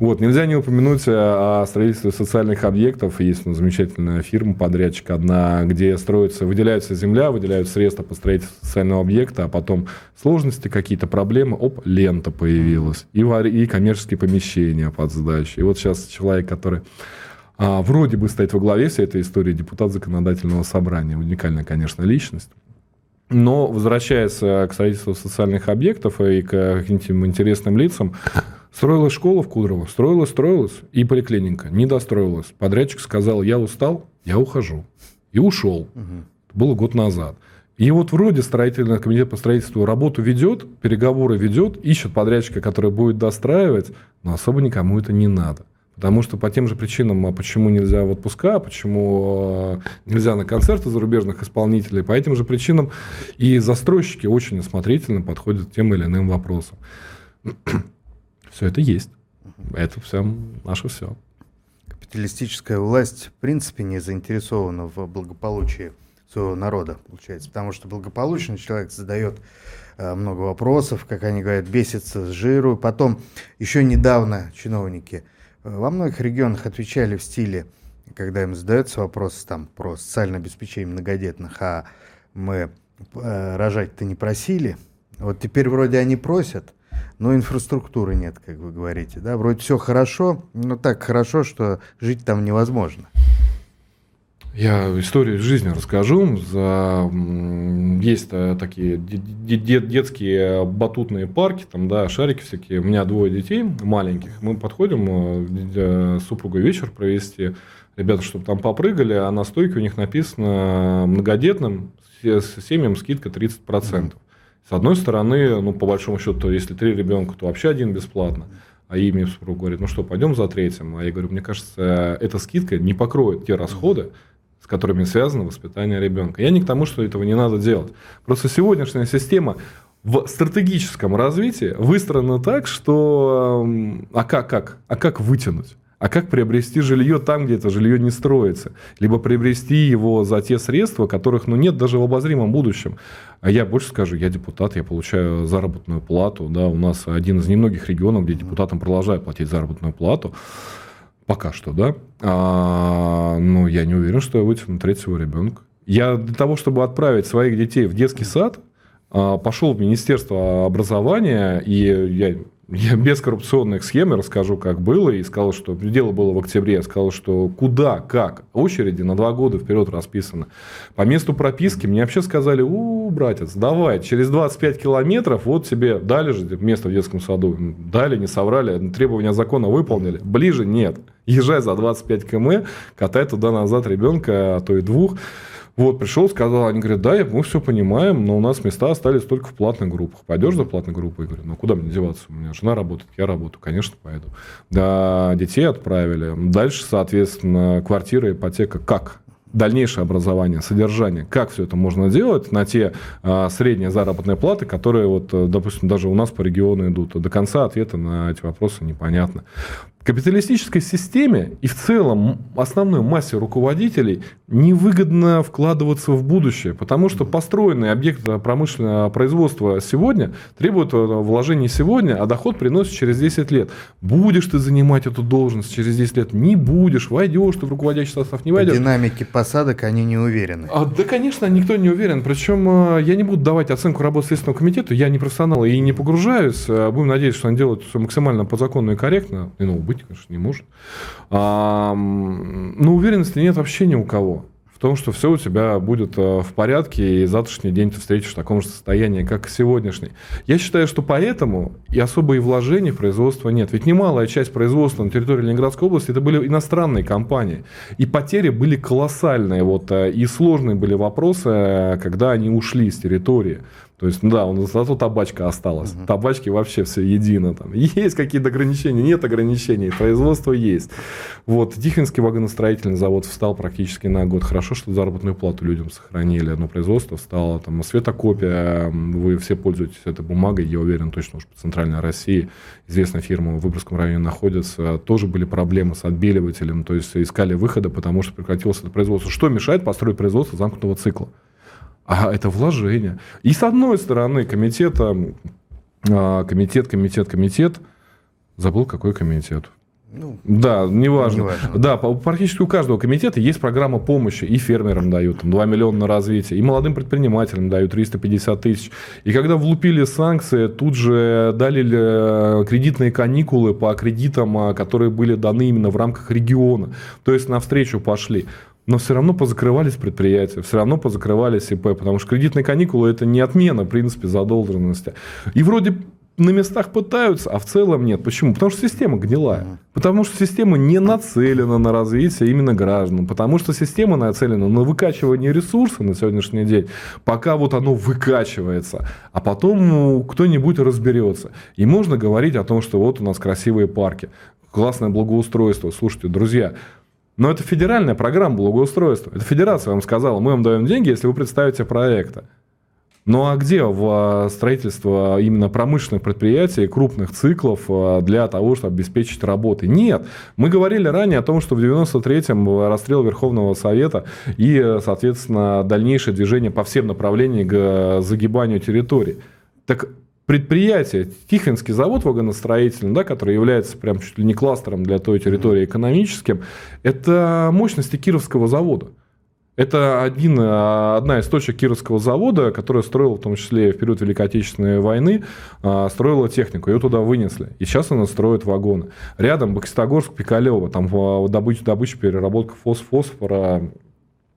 Вот, нельзя не упомянуть о строительстве социальных объектов. Есть замечательная фирма, подрядчик одна, где строится, выделяется земля, выделяют средства по строительству социального объекта, а потом сложности, какие-то проблемы, лента появилась, и коммерческие помещения под сдачу. И вот сейчас человек, который... вроде бы стоит во главе всей этой истории, депутат законодательного собрания. Уникальная, конечно, личность. Но, возвращаясь к строительству социальных объектов и к каким-то интересным лицам, строилась школа в Кудрово, строилась, и поликлиника не достроилась. Подрядчик сказал, я устал, я ухожу. И ушел. Это было год назад. И вот вроде строительный комитет по строительству работу ведет, переговоры ведет, ищет подрядчика, который будет достраивать, но особо никому это не надо. Потому что по тем же причинам, почему нельзя в отпуска, почему нельзя на концерты зарубежных исполнителей, по этим же причинам и застройщики очень осмотрительно подходят к тем или иным вопросам. Все это есть. Это все наше все. Капиталистическая власть, в принципе, не заинтересована в благополучии своего народа, получается. Потому что благополучный человек задает... много вопросов, как они говорят, бесится с жиру. Потом еще недавно чиновники во многих регионах отвечали в стиле, когда им задаются вопросы там, про социальное обеспечение многодетных, а мы рожать-то не просили. Вот теперь вроде они просят, но инфраструктуры нет, как вы говорите. Да? Вроде все хорошо, но так хорошо, что жить там невозможно. Я историю жизни расскажу. Есть такие детские батутные парки, там, да, шарики всякие. У меня двое детей маленьких. Мы подходим с супругой вечер провести. Ребята, чтобы там попрыгали, а на стойке у них написано многодетным семьям скидка 30%. С одной стороны, ну, по большому счету, если 3 ребенка, то вообще 1 бесплатно. А ей мне супруг говорит, ну что, пойдем за третьим? А я говорю, мне кажется, эта скидка не покроет те расходы, с которыми связано воспитание ребенка. Я не к тому, что этого не надо делать. Просто сегодняшняя система в стратегическом развитии выстроена так, что... А как вытянуть? А как приобрести жилье там, где это жилье не строится? Либо приобрести его за те средства, которых нет даже в обозримом будущем. А я больше скажу, я депутат, я получаю заработную плату. Да, у нас один из немногих регионов, где депутатам продолжают платить заработную плату. Пока что, да. Но я не уверен, что я вытяну третьего ребенка. Я для того, чтобы отправить своих детей в детский сад, пошел в Министерство образования, и я без коррупционных схем расскажу, как было, и сказал, что дело было в октябре, я сказал, что куда, как, очереди на 2 года вперед расписаны. По месту прописки мне вообще сказали, братец, давай, через 25 километров, вот тебе дали же место в детском саду, дали, не соврали, требования закона выполнили, ближе нет, езжай за 25 км, катай туда-назад ребенка, а то и 2. Вот, пришел, сказал, они говорят, да, мы все понимаем, но у нас места остались только в платных группах. Пойдешь за платной группой? Я говорю, ну, куда мне деваться? У меня жена работает, я работаю, конечно, пойду. Да, детей отправили. Дальше, соответственно, квартира, ипотека. Как? Дальнейшее образование, содержание. Как все это можно делать на те средние заработные платы, которые, допустим, даже у нас по региону идут? До конца ответа на эти вопросы непонятно. В капиталистической системе и в целом основной массе руководителей невыгодно вкладываться в будущее, потому что построенный объект промышленного производства сегодня требует вложений сегодня, а доход приносит через 10 лет. Будешь ты занимать эту должность через 10 лет? Не будешь. Войдешь ты в руководящий состав, не войдешь. Динамики посадок они не уверены. Да, конечно, никто не уверен. Причем я не буду давать оценку работы Следственного комитета, я не профессионал и не погружаюсь. Будем надеяться, что они делают все максимально по закону и корректно. Быть, конечно, не может. Но уверенности нет вообще ни у кого в том, что все у тебя будет в порядке, и завтрашний день ты встретишь в таком же состоянии, как и сегодняшний. Я считаю, что поэтому и особо и вложений в производство нет. Ведь немалая часть производства на территории Ленинградской области это были иностранные компании. И потери были колоссальные. И сложные были вопросы, когда они ушли с территории. То есть, да, у нас зато табачка осталась. Табачки вообще все едино. Там. Есть какие-то ограничения, нет ограничений, производство есть. Тихвинский вагоностроительный завод встал практически на год. Хорошо, что заработную плату людям сохранили, но производство встало. Там, светокопия, вы все пользуетесь этой бумагой, я уверен, точно уж по Центральной России. Известная фирма в Выборгском районе находится. Тоже были проблемы с отбеливателем, то есть искали выхода, потому что прекратилось это производство. Что мешает построить производство замкнутого цикла? А это вложение. И с одной стороны комитет. Забыл, какой комитет. Неважно. Да, практически у каждого комитета есть программа помощи. И фермерам дают 2 миллиона на развитие, и молодым предпринимателям дают 350 тысяч. И когда влупили санкции, тут же дали кредитные каникулы по кредитам, которые были даны именно в рамках региона. То есть, навстречу пошли. Но все равно позакрывались предприятия, все равно позакрывались ИП, потому что кредитные каникулы – это не отмена, в принципе, задолженности. И вроде на местах пытаются, а в целом нет. Почему? Потому что система гнилая. Потому что система не нацелена на развитие именно граждан. Потому что система нацелена на выкачивание ресурса на сегодняшний день, пока оно выкачивается. А потом кто-нибудь разберется. И можно говорить о том, что у нас красивые парки, классное благоустройство. Слушайте, друзья, но это федеральная программа благоустройства. Это федерация вам сказала, мы вам даем деньги, если вы представите проекты. Ну а где в строительство именно промышленных предприятий, крупных циклов для того, чтобы обеспечить работы? Нет. Мы говорили ранее о том, что в 93-м был расстрел Верховного Совета и, соответственно, дальнейшее движение по всем направлениям к загибанию территории. Так предприятие, Тихвинский завод вагоностроительный, да, который является прям чуть ли не кластером для той территории экономическим, это мощности Кировского завода. Это одна из точек Кировского завода, которая строила, в том числе в период Великой Отечественной войны, строила технику, ее туда вынесли. И сейчас она строит вагоны. Рядом Бокситогорск, Пикалево, там добыча, переработка фосфора,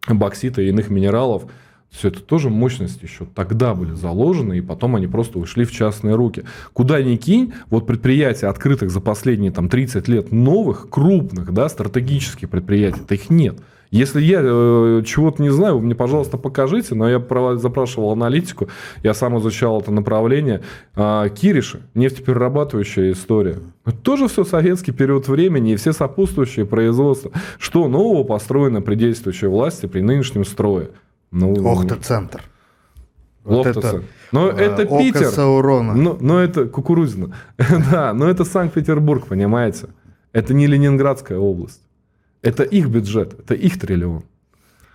боксита и иных минералов. Все это тоже мощности еще тогда были заложены, и потом они просто ушли в частные руки. Куда ни кинь, вот предприятия, открытых за последние 30 лет новых, крупных, да, стратегических предприятий-то их нет. Если я чего-то не знаю, вы мне, пожалуйста, покажите. Но я запрашивал аналитику, я сам изучал это направление. Кириши, нефтеперерабатывающая история. Тоже все советский период времени и все сопутствующие производства. Что нового построено при действующей власти, при нынешнем строе? Охта-центр. Лохта-центр. Но это Питер. Но это Кукурузино. Да, но это Санкт-Петербург, понимаете? Это не Ленинградская область. Это их бюджет, это их триллион.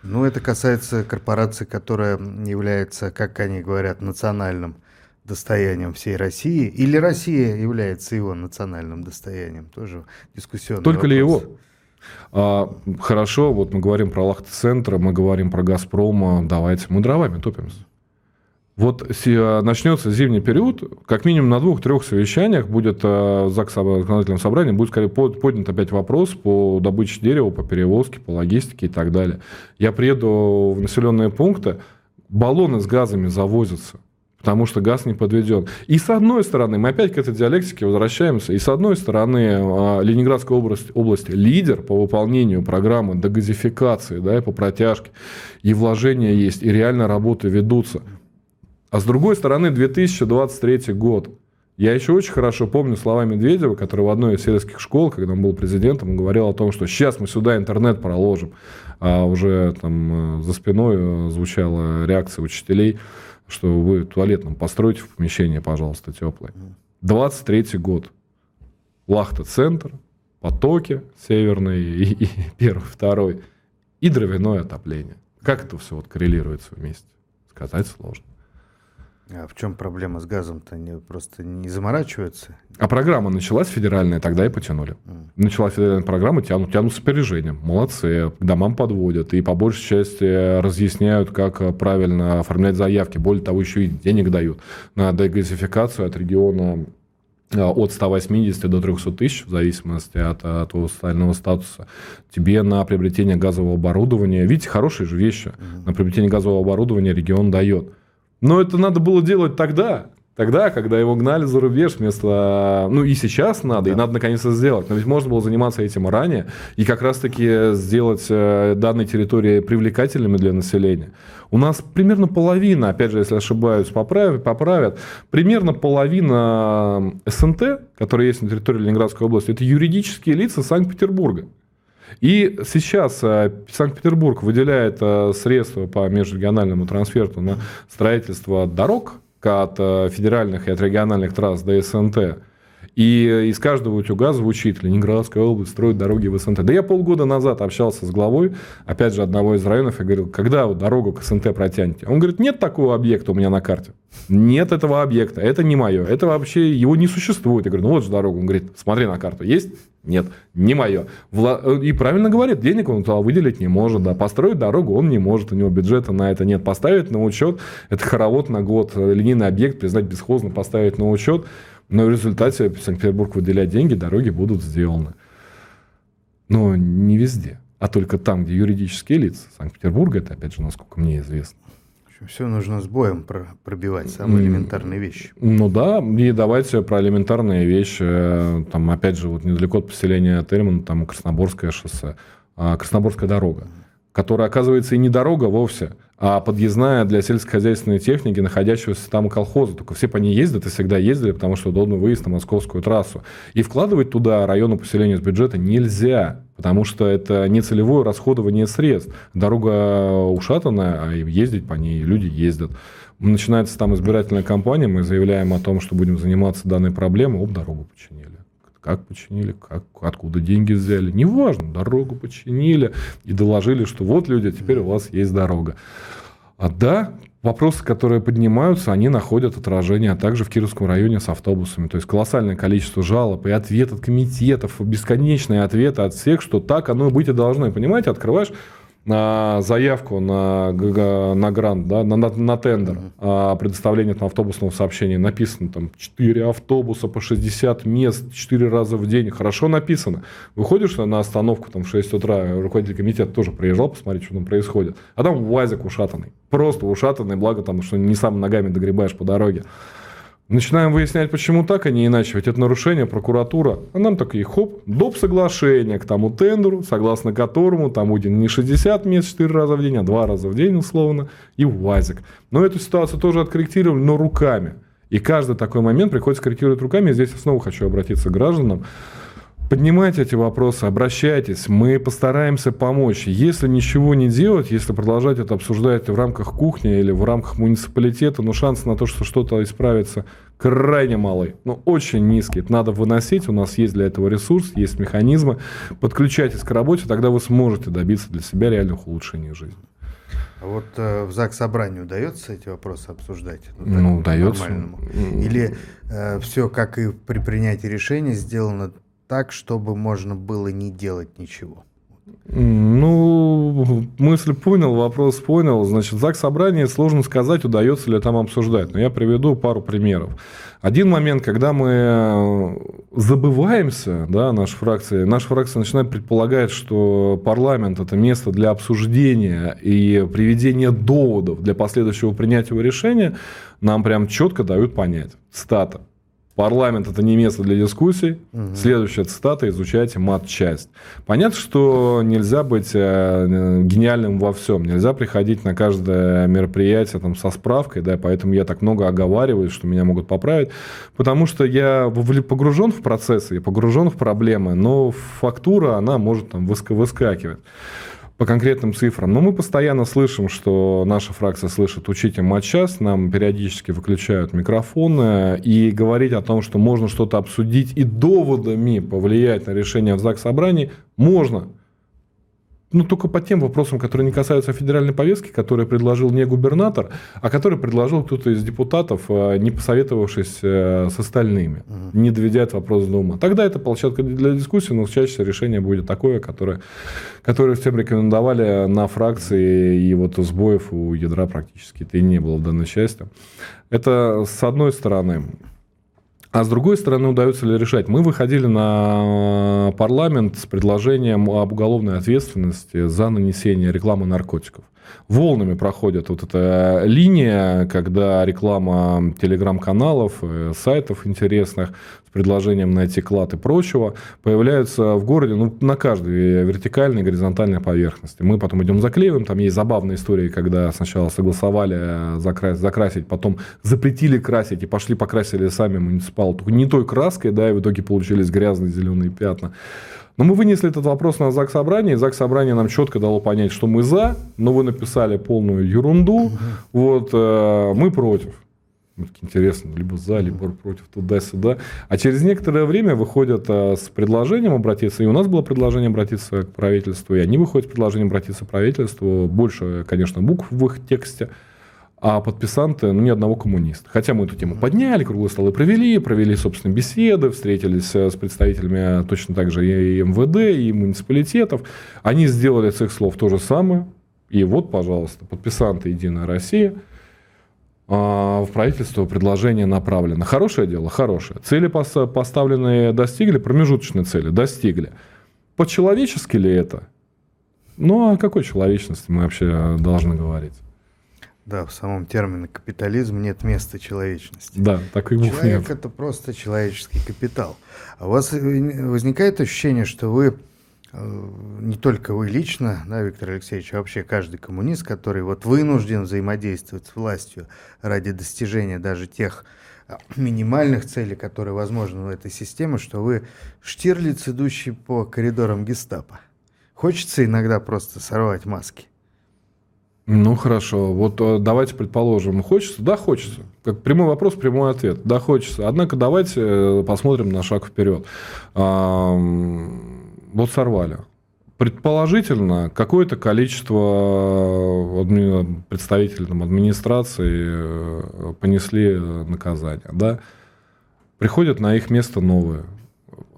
Ну, это касается корпорации, которая является, как они говорят, национальным достоянием всей России. Или Россия является его национальным достоянием. Тоже дискуссионный вопрос. Только ли его? Хорошо, вот мы говорим про Лахта-центр, мы говорим про Газпром, давайте мы дровами топимся. Вот начнется зимний период, как минимум на 2-3 совещаниях будет в законодательном собрании, будет скорее поднят опять вопрос по добыче дерева, по перевозке, по логистике и так далее. Я приеду в населенные пункты, баллоны с газами завозятся. Потому что газ не подведен. И с одной стороны, мы опять к этой диалектике возвращаемся, и с одной стороны, Ленинградская область лидер по выполнению программы догазификации, да, и по протяжке, и вложения есть, и реально работы ведутся. А с другой стороны, 2023 год. Я еще очень хорошо помню слова Медведева, который в одной из сельских школ, когда он был президентом, говорил о том, что сейчас мы сюда интернет проложим. А уже там за спиной звучала реакция учителей, что вы туалет нам постройте в помещении, пожалуйста, теплое. 23-й год. Лахта-центр, потоки северные, и первый, второй, и дровяное отопление. Как это все вот коррелируется вместе? Сказать сложно. А в чем проблема с газом-то? Просто не заморачиваются? А программа началась федеральная, тогда и потянули. Началась федеральная программа, тянут с опережением. Молодцы, к домам подводят. И по большей части разъясняют, как правильно оформлять заявки. Более того, еще и денег дают на дегазификацию от региона от 180 до 300 тысяч, в зависимости от твоего социального статуса, тебе на приобретение газового оборудования. Видите, хорошие же вещи. На приобретение газового оборудования регион дает. Но это надо было делать тогда, когда его гнали за рубеж вместо... Ну, и сейчас надо, да. И надо наконец-то сделать. Но ведь можно было заниматься этим ранее и как раз-таки сделать данные территории привлекательными для населения. У нас примерно половина, опять же, если ошибаюсь, поправят, примерно половина СНТ, которые есть на территории Ленинградской области, это юридические лица Санкт-Петербурга. И сейчас Санкт-Петербург выделяет средства по межрегиональному трансферту на строительство дорог от федеральных и от региональных трасс до СНТ. И из каждого утюга звучит: Ленинградская область строит дороги в СНТ. Да я полгода назад общался с главой, опять же, одного из районов, и говорил, когда вы дорогу к СНТ протянете? Он говорит, нет такого объекта у меня на карте. Нет этого объекта, это не мое, это вообще его не существует. Я говорю, ну вот же дорога. Он говорит, смотри на карту, есть? Нет, не мое. И правильно говорит, денег он туда выделить не может, да. Построить дорогу он не может, у него бюджета на это нет. Поставить на учет, это хоровод на год, линейный объект признать бесхозным, поставить на учет. Но в результате Санкт-Петербург выделяет деньги, дороги будут сделаны. Но не везде, а только там, где юридические лица Санкт-Петербурга, это, опять же, насколько мне известно. Все нужно с боем пробивать, самые элементарные вещи. Ну да, и давайте про элементарные вещи. Там, опять же, вот недалеко от поселения Тельман, там Красноборское шоссе, Красноборская дорога, которая, оказывается, и не дорога вовсе, а подъездная для сельскохозяйственной техники, находящегося там колхоза. Только все по ней ездят и всегда ездили, потому что удобный выезд на московскую трассу. И вкладывать туда району поселения с бюджета нельзя, потому что это нецелевое расходование средств. Дорога ушатанная, а ездить по ней люди ездят. Начинается там избирательная кампания, мы заявляем о том, что будем заниматься данной проблемой. Оп, дорогу починили. Как починили, откуда деньги взяли. Неважно, дорогу починили и доложили, что вот, люди, теперь у вас есть дорога. А да, вопросы, которые поднимаются, они находят отражение также в Кировском районе с автобусами. То есть колоссальное количество жалоб и ответ от комитетов, бесконечные ответы от всех, что так оно быть и должно. И понимаете, открываешь на заявку на грант, да, на тендер предоставления там автобусного сообщения написано там 4 автобуса по 60 мест 4 раза в день. Хорошо написано. Выходишь на остановку там, в 6 утра, руководитель комитета тоже приезжал посмотреть, что там происходит. А там УАЗик ушатанный. Просто ушатанный, благо там, что не сам ногами догребаешь по дороге. Начинаем выяснять, почему так, а не иначе. Ведь это нарушение, прокуратура. А нам такие, хоп, доп. Соглашение к тому тендеру, согласно которому там Удин не 60 мест 4 раза в день, а 2 раза в день, условно, и УАЗик. Но эту ситуацию тоже откорректировали, но руками. И каждый такой момент приходится корректировать руками. И здесь я снова хочу обратиться к гражданам. Поднимайте эти вопросы, обращайтесь, мы постараемся помочь. Если ничего не делать, если продолжать это обсуждать в рамках кухни или в рамках муниципалитета, но шанс на то, что что-то исправится, крайне малы, но очень низкий. Это надо выносить, у нас есть для этого ресурс, есть механизмы. Подключайтесь к работе, тогда вы сможете добиться для себя реальных улучшений жизни. А вот в Заксобрании удается эти вопросы обсуждать? Ну, удается. Или все, как и при принятии решения, сделано так, чтобы можно было не делать ничего? Ну, мысль понял, вопрос понял. Значит, Заксобрание, сложно сказать, удается ли там обсуждать. Но я приведу пару примеров. Один момент, когда мы забываемся, да, наша фракция начинает предполагать, что парламент – это место для обсуждения и приведения доводов для последующего принятия решения, нам прям четко дают понять. Цитата. Парламент – это не место для дискуссий. Угу. Следующая цитата – изучайте матчасть. Понятно, что нельзя быть гениальным во всем. Нельзя приходить на каждое мероприятие там, со справкой. Да, поэтому я так много оговариваюсь, что меня могут поправить. Потому что я погружен в процессы, я погружен в проблемы. Но фактура, она может там, выскакивать по конкретным цифрам. Но мы постоянно слышим, что наша фракция слышит «учите матчасть», нам периодически выключают микрофоны, и говорить о том, что можно что-то обсудить и доводами повлиять на решение в Заксобрании, можно. Но только по тем вопросам, которые не касаются федеральной повестки, которые предложил не губернатор, а которые предложил кто-то из депутатов, не посоветовавшись с остальными, не доведя этот вопрос до ума. Тогда это площадка для дискуссии, но чаще всего решение будет такое, которое всем рекомендовали на фракции, и вот сбоев у ядра практически-то и не было в данной части. Это с одной стороны. А с другой стороны, удается ли решать? Мы выходили на парламент с предложением об уголовной ответственности за нанесение рекламы наркотиков. Волнами проходит вот эта линия, когда реклама телеграм-каналов, сайтов интересных с предложением найти клад и прочего появляются в городе на каждой вертикальной и горизонтальной поверхности. Мы потом идем заклеиваем, там есть забавные истории, когда сначала согласовали закрасить, потом запретили красить и пошли покрасили сами муниципал не той краской, да, и в итоге получились грязные зеленые пятна. Но мы вынесли этот вопрос на Заксобрание, и Заксобрание нам четко дало понять, что мы за, но вы написали полную ерунду, вот, мы против. Интересно, либо за, либо против, туда-сюда. А через некоторое время выходят с предложением обратиться, и у нас было предложение обратиться к правительству, и они выходят с предложением обратиться к правительству, больше, конечно, букв в их тексте, а подписанты, ни одного коммуниста. Хотя мы эту тему подняли, круглые столы провели, собственно, беседы, встретились с представителями точно так же и МВД, и муниципалитетов. Они сделали с их слов то же самое. И вот, пожалуйста, подписанты «Единая Россия», в правительство предложение направлено. Хорошее дело? Хорошее. Цели поставленные достигли, промежуточные цели достигли. По-человечески ли это? Ну, о какой человечности мы вообще должны говорить? Да, в самом термине капитализм нет места человечности. Да, так и будет. Человек — это просто человеческий капитал. А у вас возникает ощущение, что вы, не только вы лично, да, Виктор Алексеевич, а вообще каждый коммунист, который вот вынужден взаимодействовать с властью ради достижения даже тех минимальных целей, которые возможны в этой системе, что вы Штирлиц, идущий по коридорам гестапо. Хочется иногда просто сорвать маски. Ну, хорошо. Вот давайте предположим, хочется? Да, хочется. Как прямой вопрос, прямой ответ. Да, хочется. Однако давайте посмотрим на шаг вперед. Вот сорвали. Предположительно, какое-то количество представителей администрации понесли наказание. Да? Приходят на их место новые.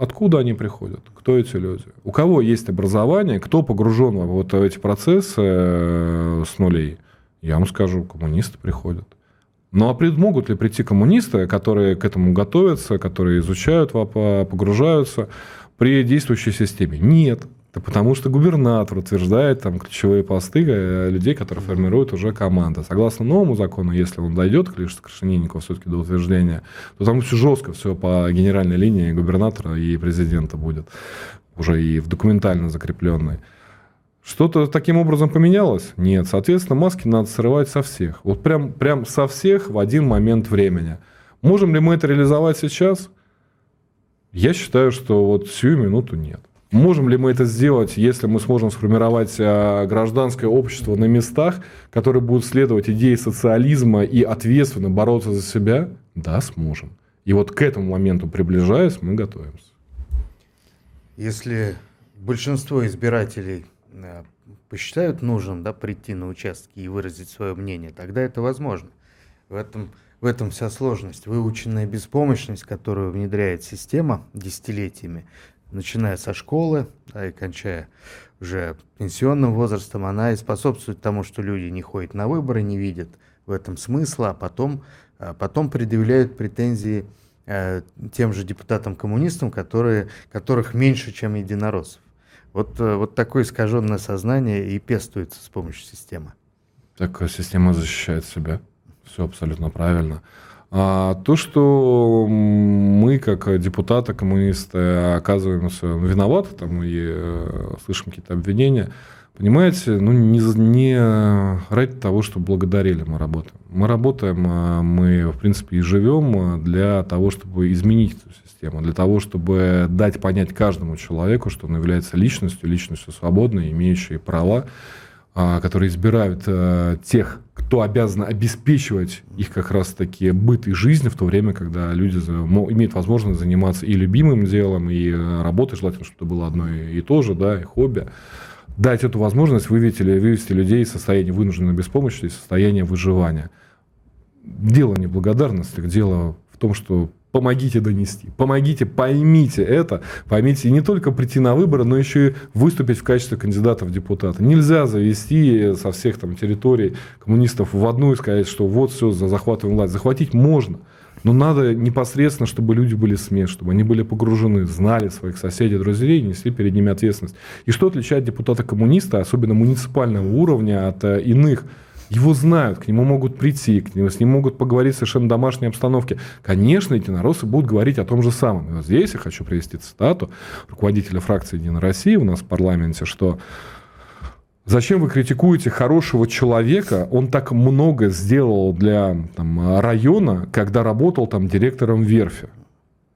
Откуда они приходят? Кто эти люди? У кого есть образование? Кто погружен вот в эти процессы с нулей? Я вам скажу, коммунисты приходят. Ну, а могут ли прийти коммунисты, которые к этому готовятся, которые изучают, погружаются при действующей системе? Нет. Да потому что губернатор утверждает там ключевые посты людей, которые формируют уже команды. Согласно новому закону, если он дойдет, Крашенинников, все-таки до утверждения, то там все жестко, все по генеральной линии губернатора и президента будет, уже и в документально закрепленной. Что-то таким образом поменялось? Нет. Соответственно, маски надо срывать со всех. Вот прям со всех в один момент времени. Можем ли мы это реализовать сейчас? Я считаю, что вот сию минуту нет. Можем ли мы это сделать, если мы сможем сформировать гражданское общество на местах, которые будут следовать идее социализма и ответственно бороться за себя? Да, сможем. И вот к этому моменту, приближаясь, мы готовимся. Если большинство избирателей посчитают нужным, да, прийти на участки и выразить свое мнение, тогда это возможно. В этом вся сложность. Выученная беспомощность, которую внедряет система десятилетиями, начиная со школы, да, и кончая уже пенсионным возрастом, она и способствует тому, что люди не ходят на выборы, не видят в этом смысла, а потом предъявляют претензии тем же депутатам-коммунистам, которых меньше, чем единороссов. Вот такое искаженное сознание и пестуется с помощью системы. Так система защищает себя. Все абсолютно правильно. А то, что мы, как депутаты, коммунисты, оказываемся виноваты, там и слышим какие-то обвинения, понимаете, не ради того, чтобы благодарили мы работаем. Мы работаем, мы, в принципе, и живем для того, чтобы изменить эту систему, для того, чтобы дать понять каждому человеку, что он является личностью свободной, имеющей права, которые избирают тех, кто обязан обеспечивать их как раз-таки быт и жизнь, в то время, когда люди имеют возможность заниматься и любимым делом, и работой, желательно, чтобы это было одно и то же, да, и хобби. Дать эту возможность вывести людей из состояния вынужденной беспомощности, из состояния выживания. Дело не в благодарности, дело в том, что помогите донести, поймите это, поймите не только прийти на выборы, но еще и выступить в качестве кандидата в депутаты. Нельзя завести со всех там территорий коммунистов в одну и сказать, что вот все, захватываем власть. Захватить можно, но надо непосредственно, чтобы люди были смешаны, чтобы они были погружены, знали своих соседей, друзей, несли перед ними ответственность. И что отличает депутата-коммуниста, особенно муниципального уровня, от иных? Его знают, к нему могут прийти, с ним могут поговорить в совершенно домашней обстановке. Конечно, единороссы будут говорить о том же самом. И вот здесь я хочу привести цитату руководителя фракции «Единая Россия» у нас в парламенте, что «Зачем вы критикуете хорошего человека? Он так много сделал для района, когда работал директором верфи».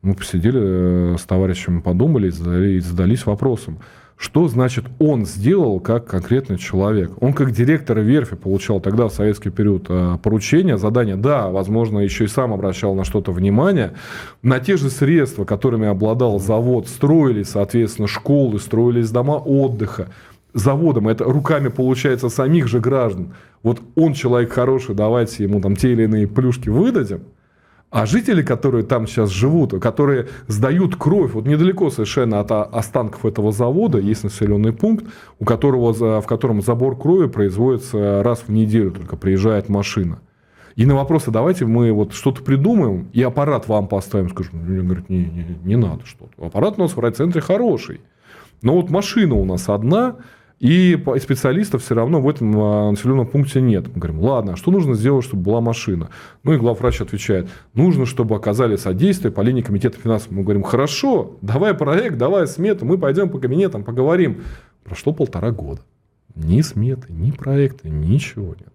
Мы посидели с товарищами, подумали и задались вопросом. Что значит он сделал как конкретный человек? Он как директор верфи получал тогда в советский период поручения, задания. Да, возможно, еще и сам обращал на что-то внимание. На те же средства, которыми обладал завод, строились, соответственно, школы, строились дома отдыха. Заводом, это руками получается самих же граждан. Вот он человек хороший, давайте ему те или иные плюшки выдадим. А жители, которые там сейчас живут, которые сдают кровь, недалеко совершенно от останков этого завода есть населенный пункт, в котором забор крови производится раз в неделю, только приезжает машина. И на вопросы, давайте мы что-то придумаем и аппарат вам поставим, скажем, мне говорят, не надо что-то. Аппарат у нас в райцентре хороший, но машина у нас одна, и специалистов все равно в этом населенном пункте нет. Мы говорим, ладно, а что нужно сделать, чтобы была машина? И главврач отвечает, нужно, чтобы оказали содействие по линии комитета финансов. Мы говорим, хорошо, давай проект, давай смету, мы пойдем по кабинетам, поговорим. Прошло 1,5 года. Ни сметы, ни проекта, ничего нет.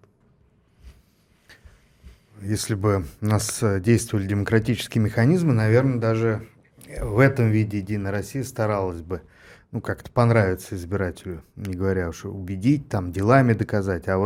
Если бы у нас действовали демократические механизмы, наверное, даже в этом виде «Единая Россия» старалась бы как-то понравится избирателю, не говоря уж убедить, делами доказать. А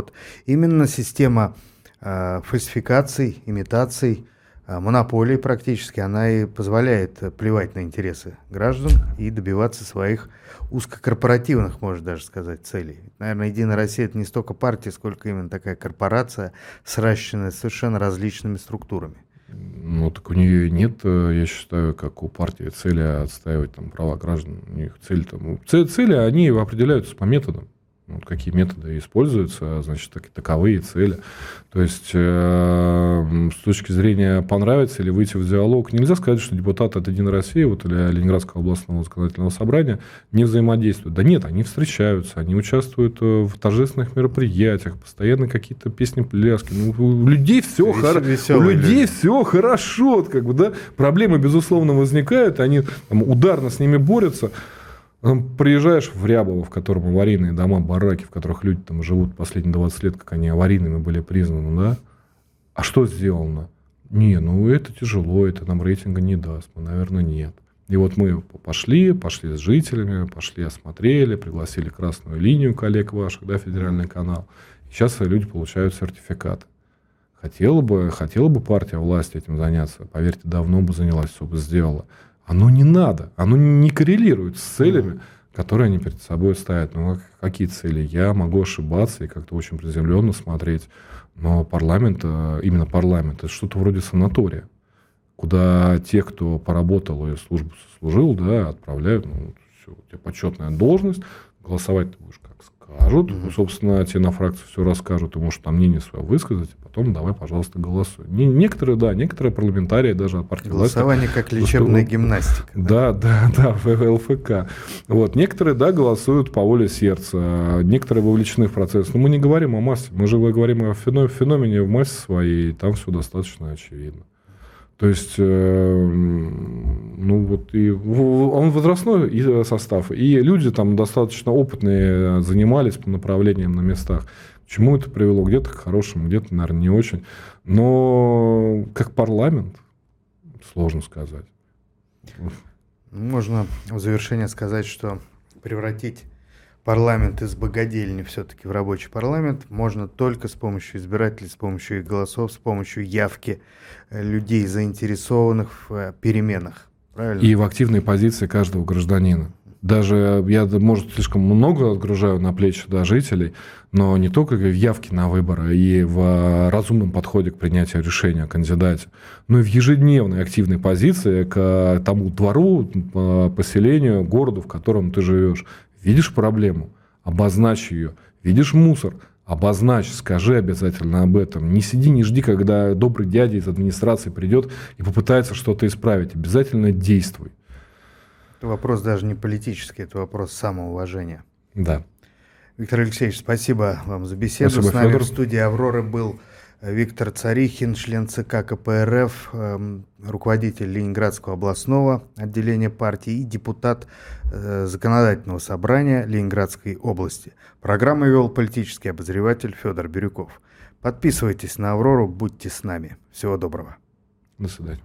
именно система фальсификаций, имитаций, монополий практически, она и позволяет плевать на интересы граждан и добиваться своих узкокорпоративных, можно даже сказать, целей. Наверное, «Единая Россия» — это не столько партия, сколько именно такая корпорация, сращенная совершенно различными структурами. Ну, так у нее и нет, я считаю, как у партии цели отстаивать там права граждан. У них цели, они определяются по методам. Вот какие методы используются, значит, таковые цели. То есть, с точки зрения понравится или выйти в диалог, нельзя сказать, что депутаты от «Единой России» вот, или Ленинградского областного законодательного собрания не взаимодействуют. Да нет, они встречаются, они участвуют в торжественных мероприятиях, постоянно какие-то песни-пляски. Ну, у людей все хорошо. Как бы, да? Проблемы, безусловно, возникают, они там, ударно с ними борются. Приезжаешь в Рябово, в котором аварийные дома, бараки, в которых люди там живут последние 20 лет, как они аварийными были признаны, да? А что сделано? Не, ну это тяжело, это нам рейтинга не даст, ну, наверное, нет. И вот мы пошли с жителями, осмотрели, пригласили Красную линию коллег ваших, да, федеральный канал. Сейчас люди получают сертификаты. Хотела бы партия власти этим заняться, поверьте, давно бы занялась, все бы сделала. Оно не надо, оно не коррелирует с целями, которые они перед собой ставят. Ну, какие цели? Я могу ошибаться и как-то очень приземленно смотреть. Но парламент, это что-то вроде санатория, куда те, кто поработал и службу сослужил, да, отправляют, ну, все, у тебя почетная должность, голосовать ты будешь как скажут. Ну, собственно, тебе на фракции все расскажут, ты можешь там мнение свое высказать, и потом давай, пожалуйста, голосуй. Некоторые парламентарии даже от партии власти... Голосование как лечебная гимнастика. Да, ЛФК. Вот. Некоторые, да, голосуют по воле сердца, некоторые вовлечены в процесс. Но мы не говорим о массе, мы же говорим о феномене в массе своей, и там все достаточно очевидно. То есть, он возрастной состав, и люди там достаточно опытные занимались по направлениям на местах. К чему это привело? Где-то к хорошему, где-то, наверное, не очень. Но как парламент, сложно сказать. Можно в завершение сказать, что превратить парламент из богадельни все-таки в рабочий парламент можно только с помощью избирателей, с помощью их голосов, с помощью явки людей, заинтересованных в переменах. Правильно? И в активной позиции каждого гражданина. Даже я, может, слишком много отгружаю на плечи жителей, но не только в явке на выборы и в разумном подходе к принятию решения о кандидате, но и в ежедневной активной позиции к тому двору, поселению, городу, в котором ты живешь. Видишь проблему? Обозначь ее. Видишь мусор? Обозначь, скажи обязательно об этом. Не сиди, не жди, когда добрый дядя из администрации придет и попытается что-то исправить. Обязательно действуй. Это вопрос даже не политический, это вопрос самоуважения. Да. Виктор Алексеевич, спасибо вам за беседу. Спасибо, с нами Федор. В студии «Авроры» был Виктор Царихин, член ЦК КПРФ, руководитель Ленинградского областного отделения партии и депутат Законодательного собрания Ленинградской области. Программу вел политический обозреватель Федор Бирюков. Подписывайтесь на «Аврору», будьте с нами. Всего доброго. До свидания.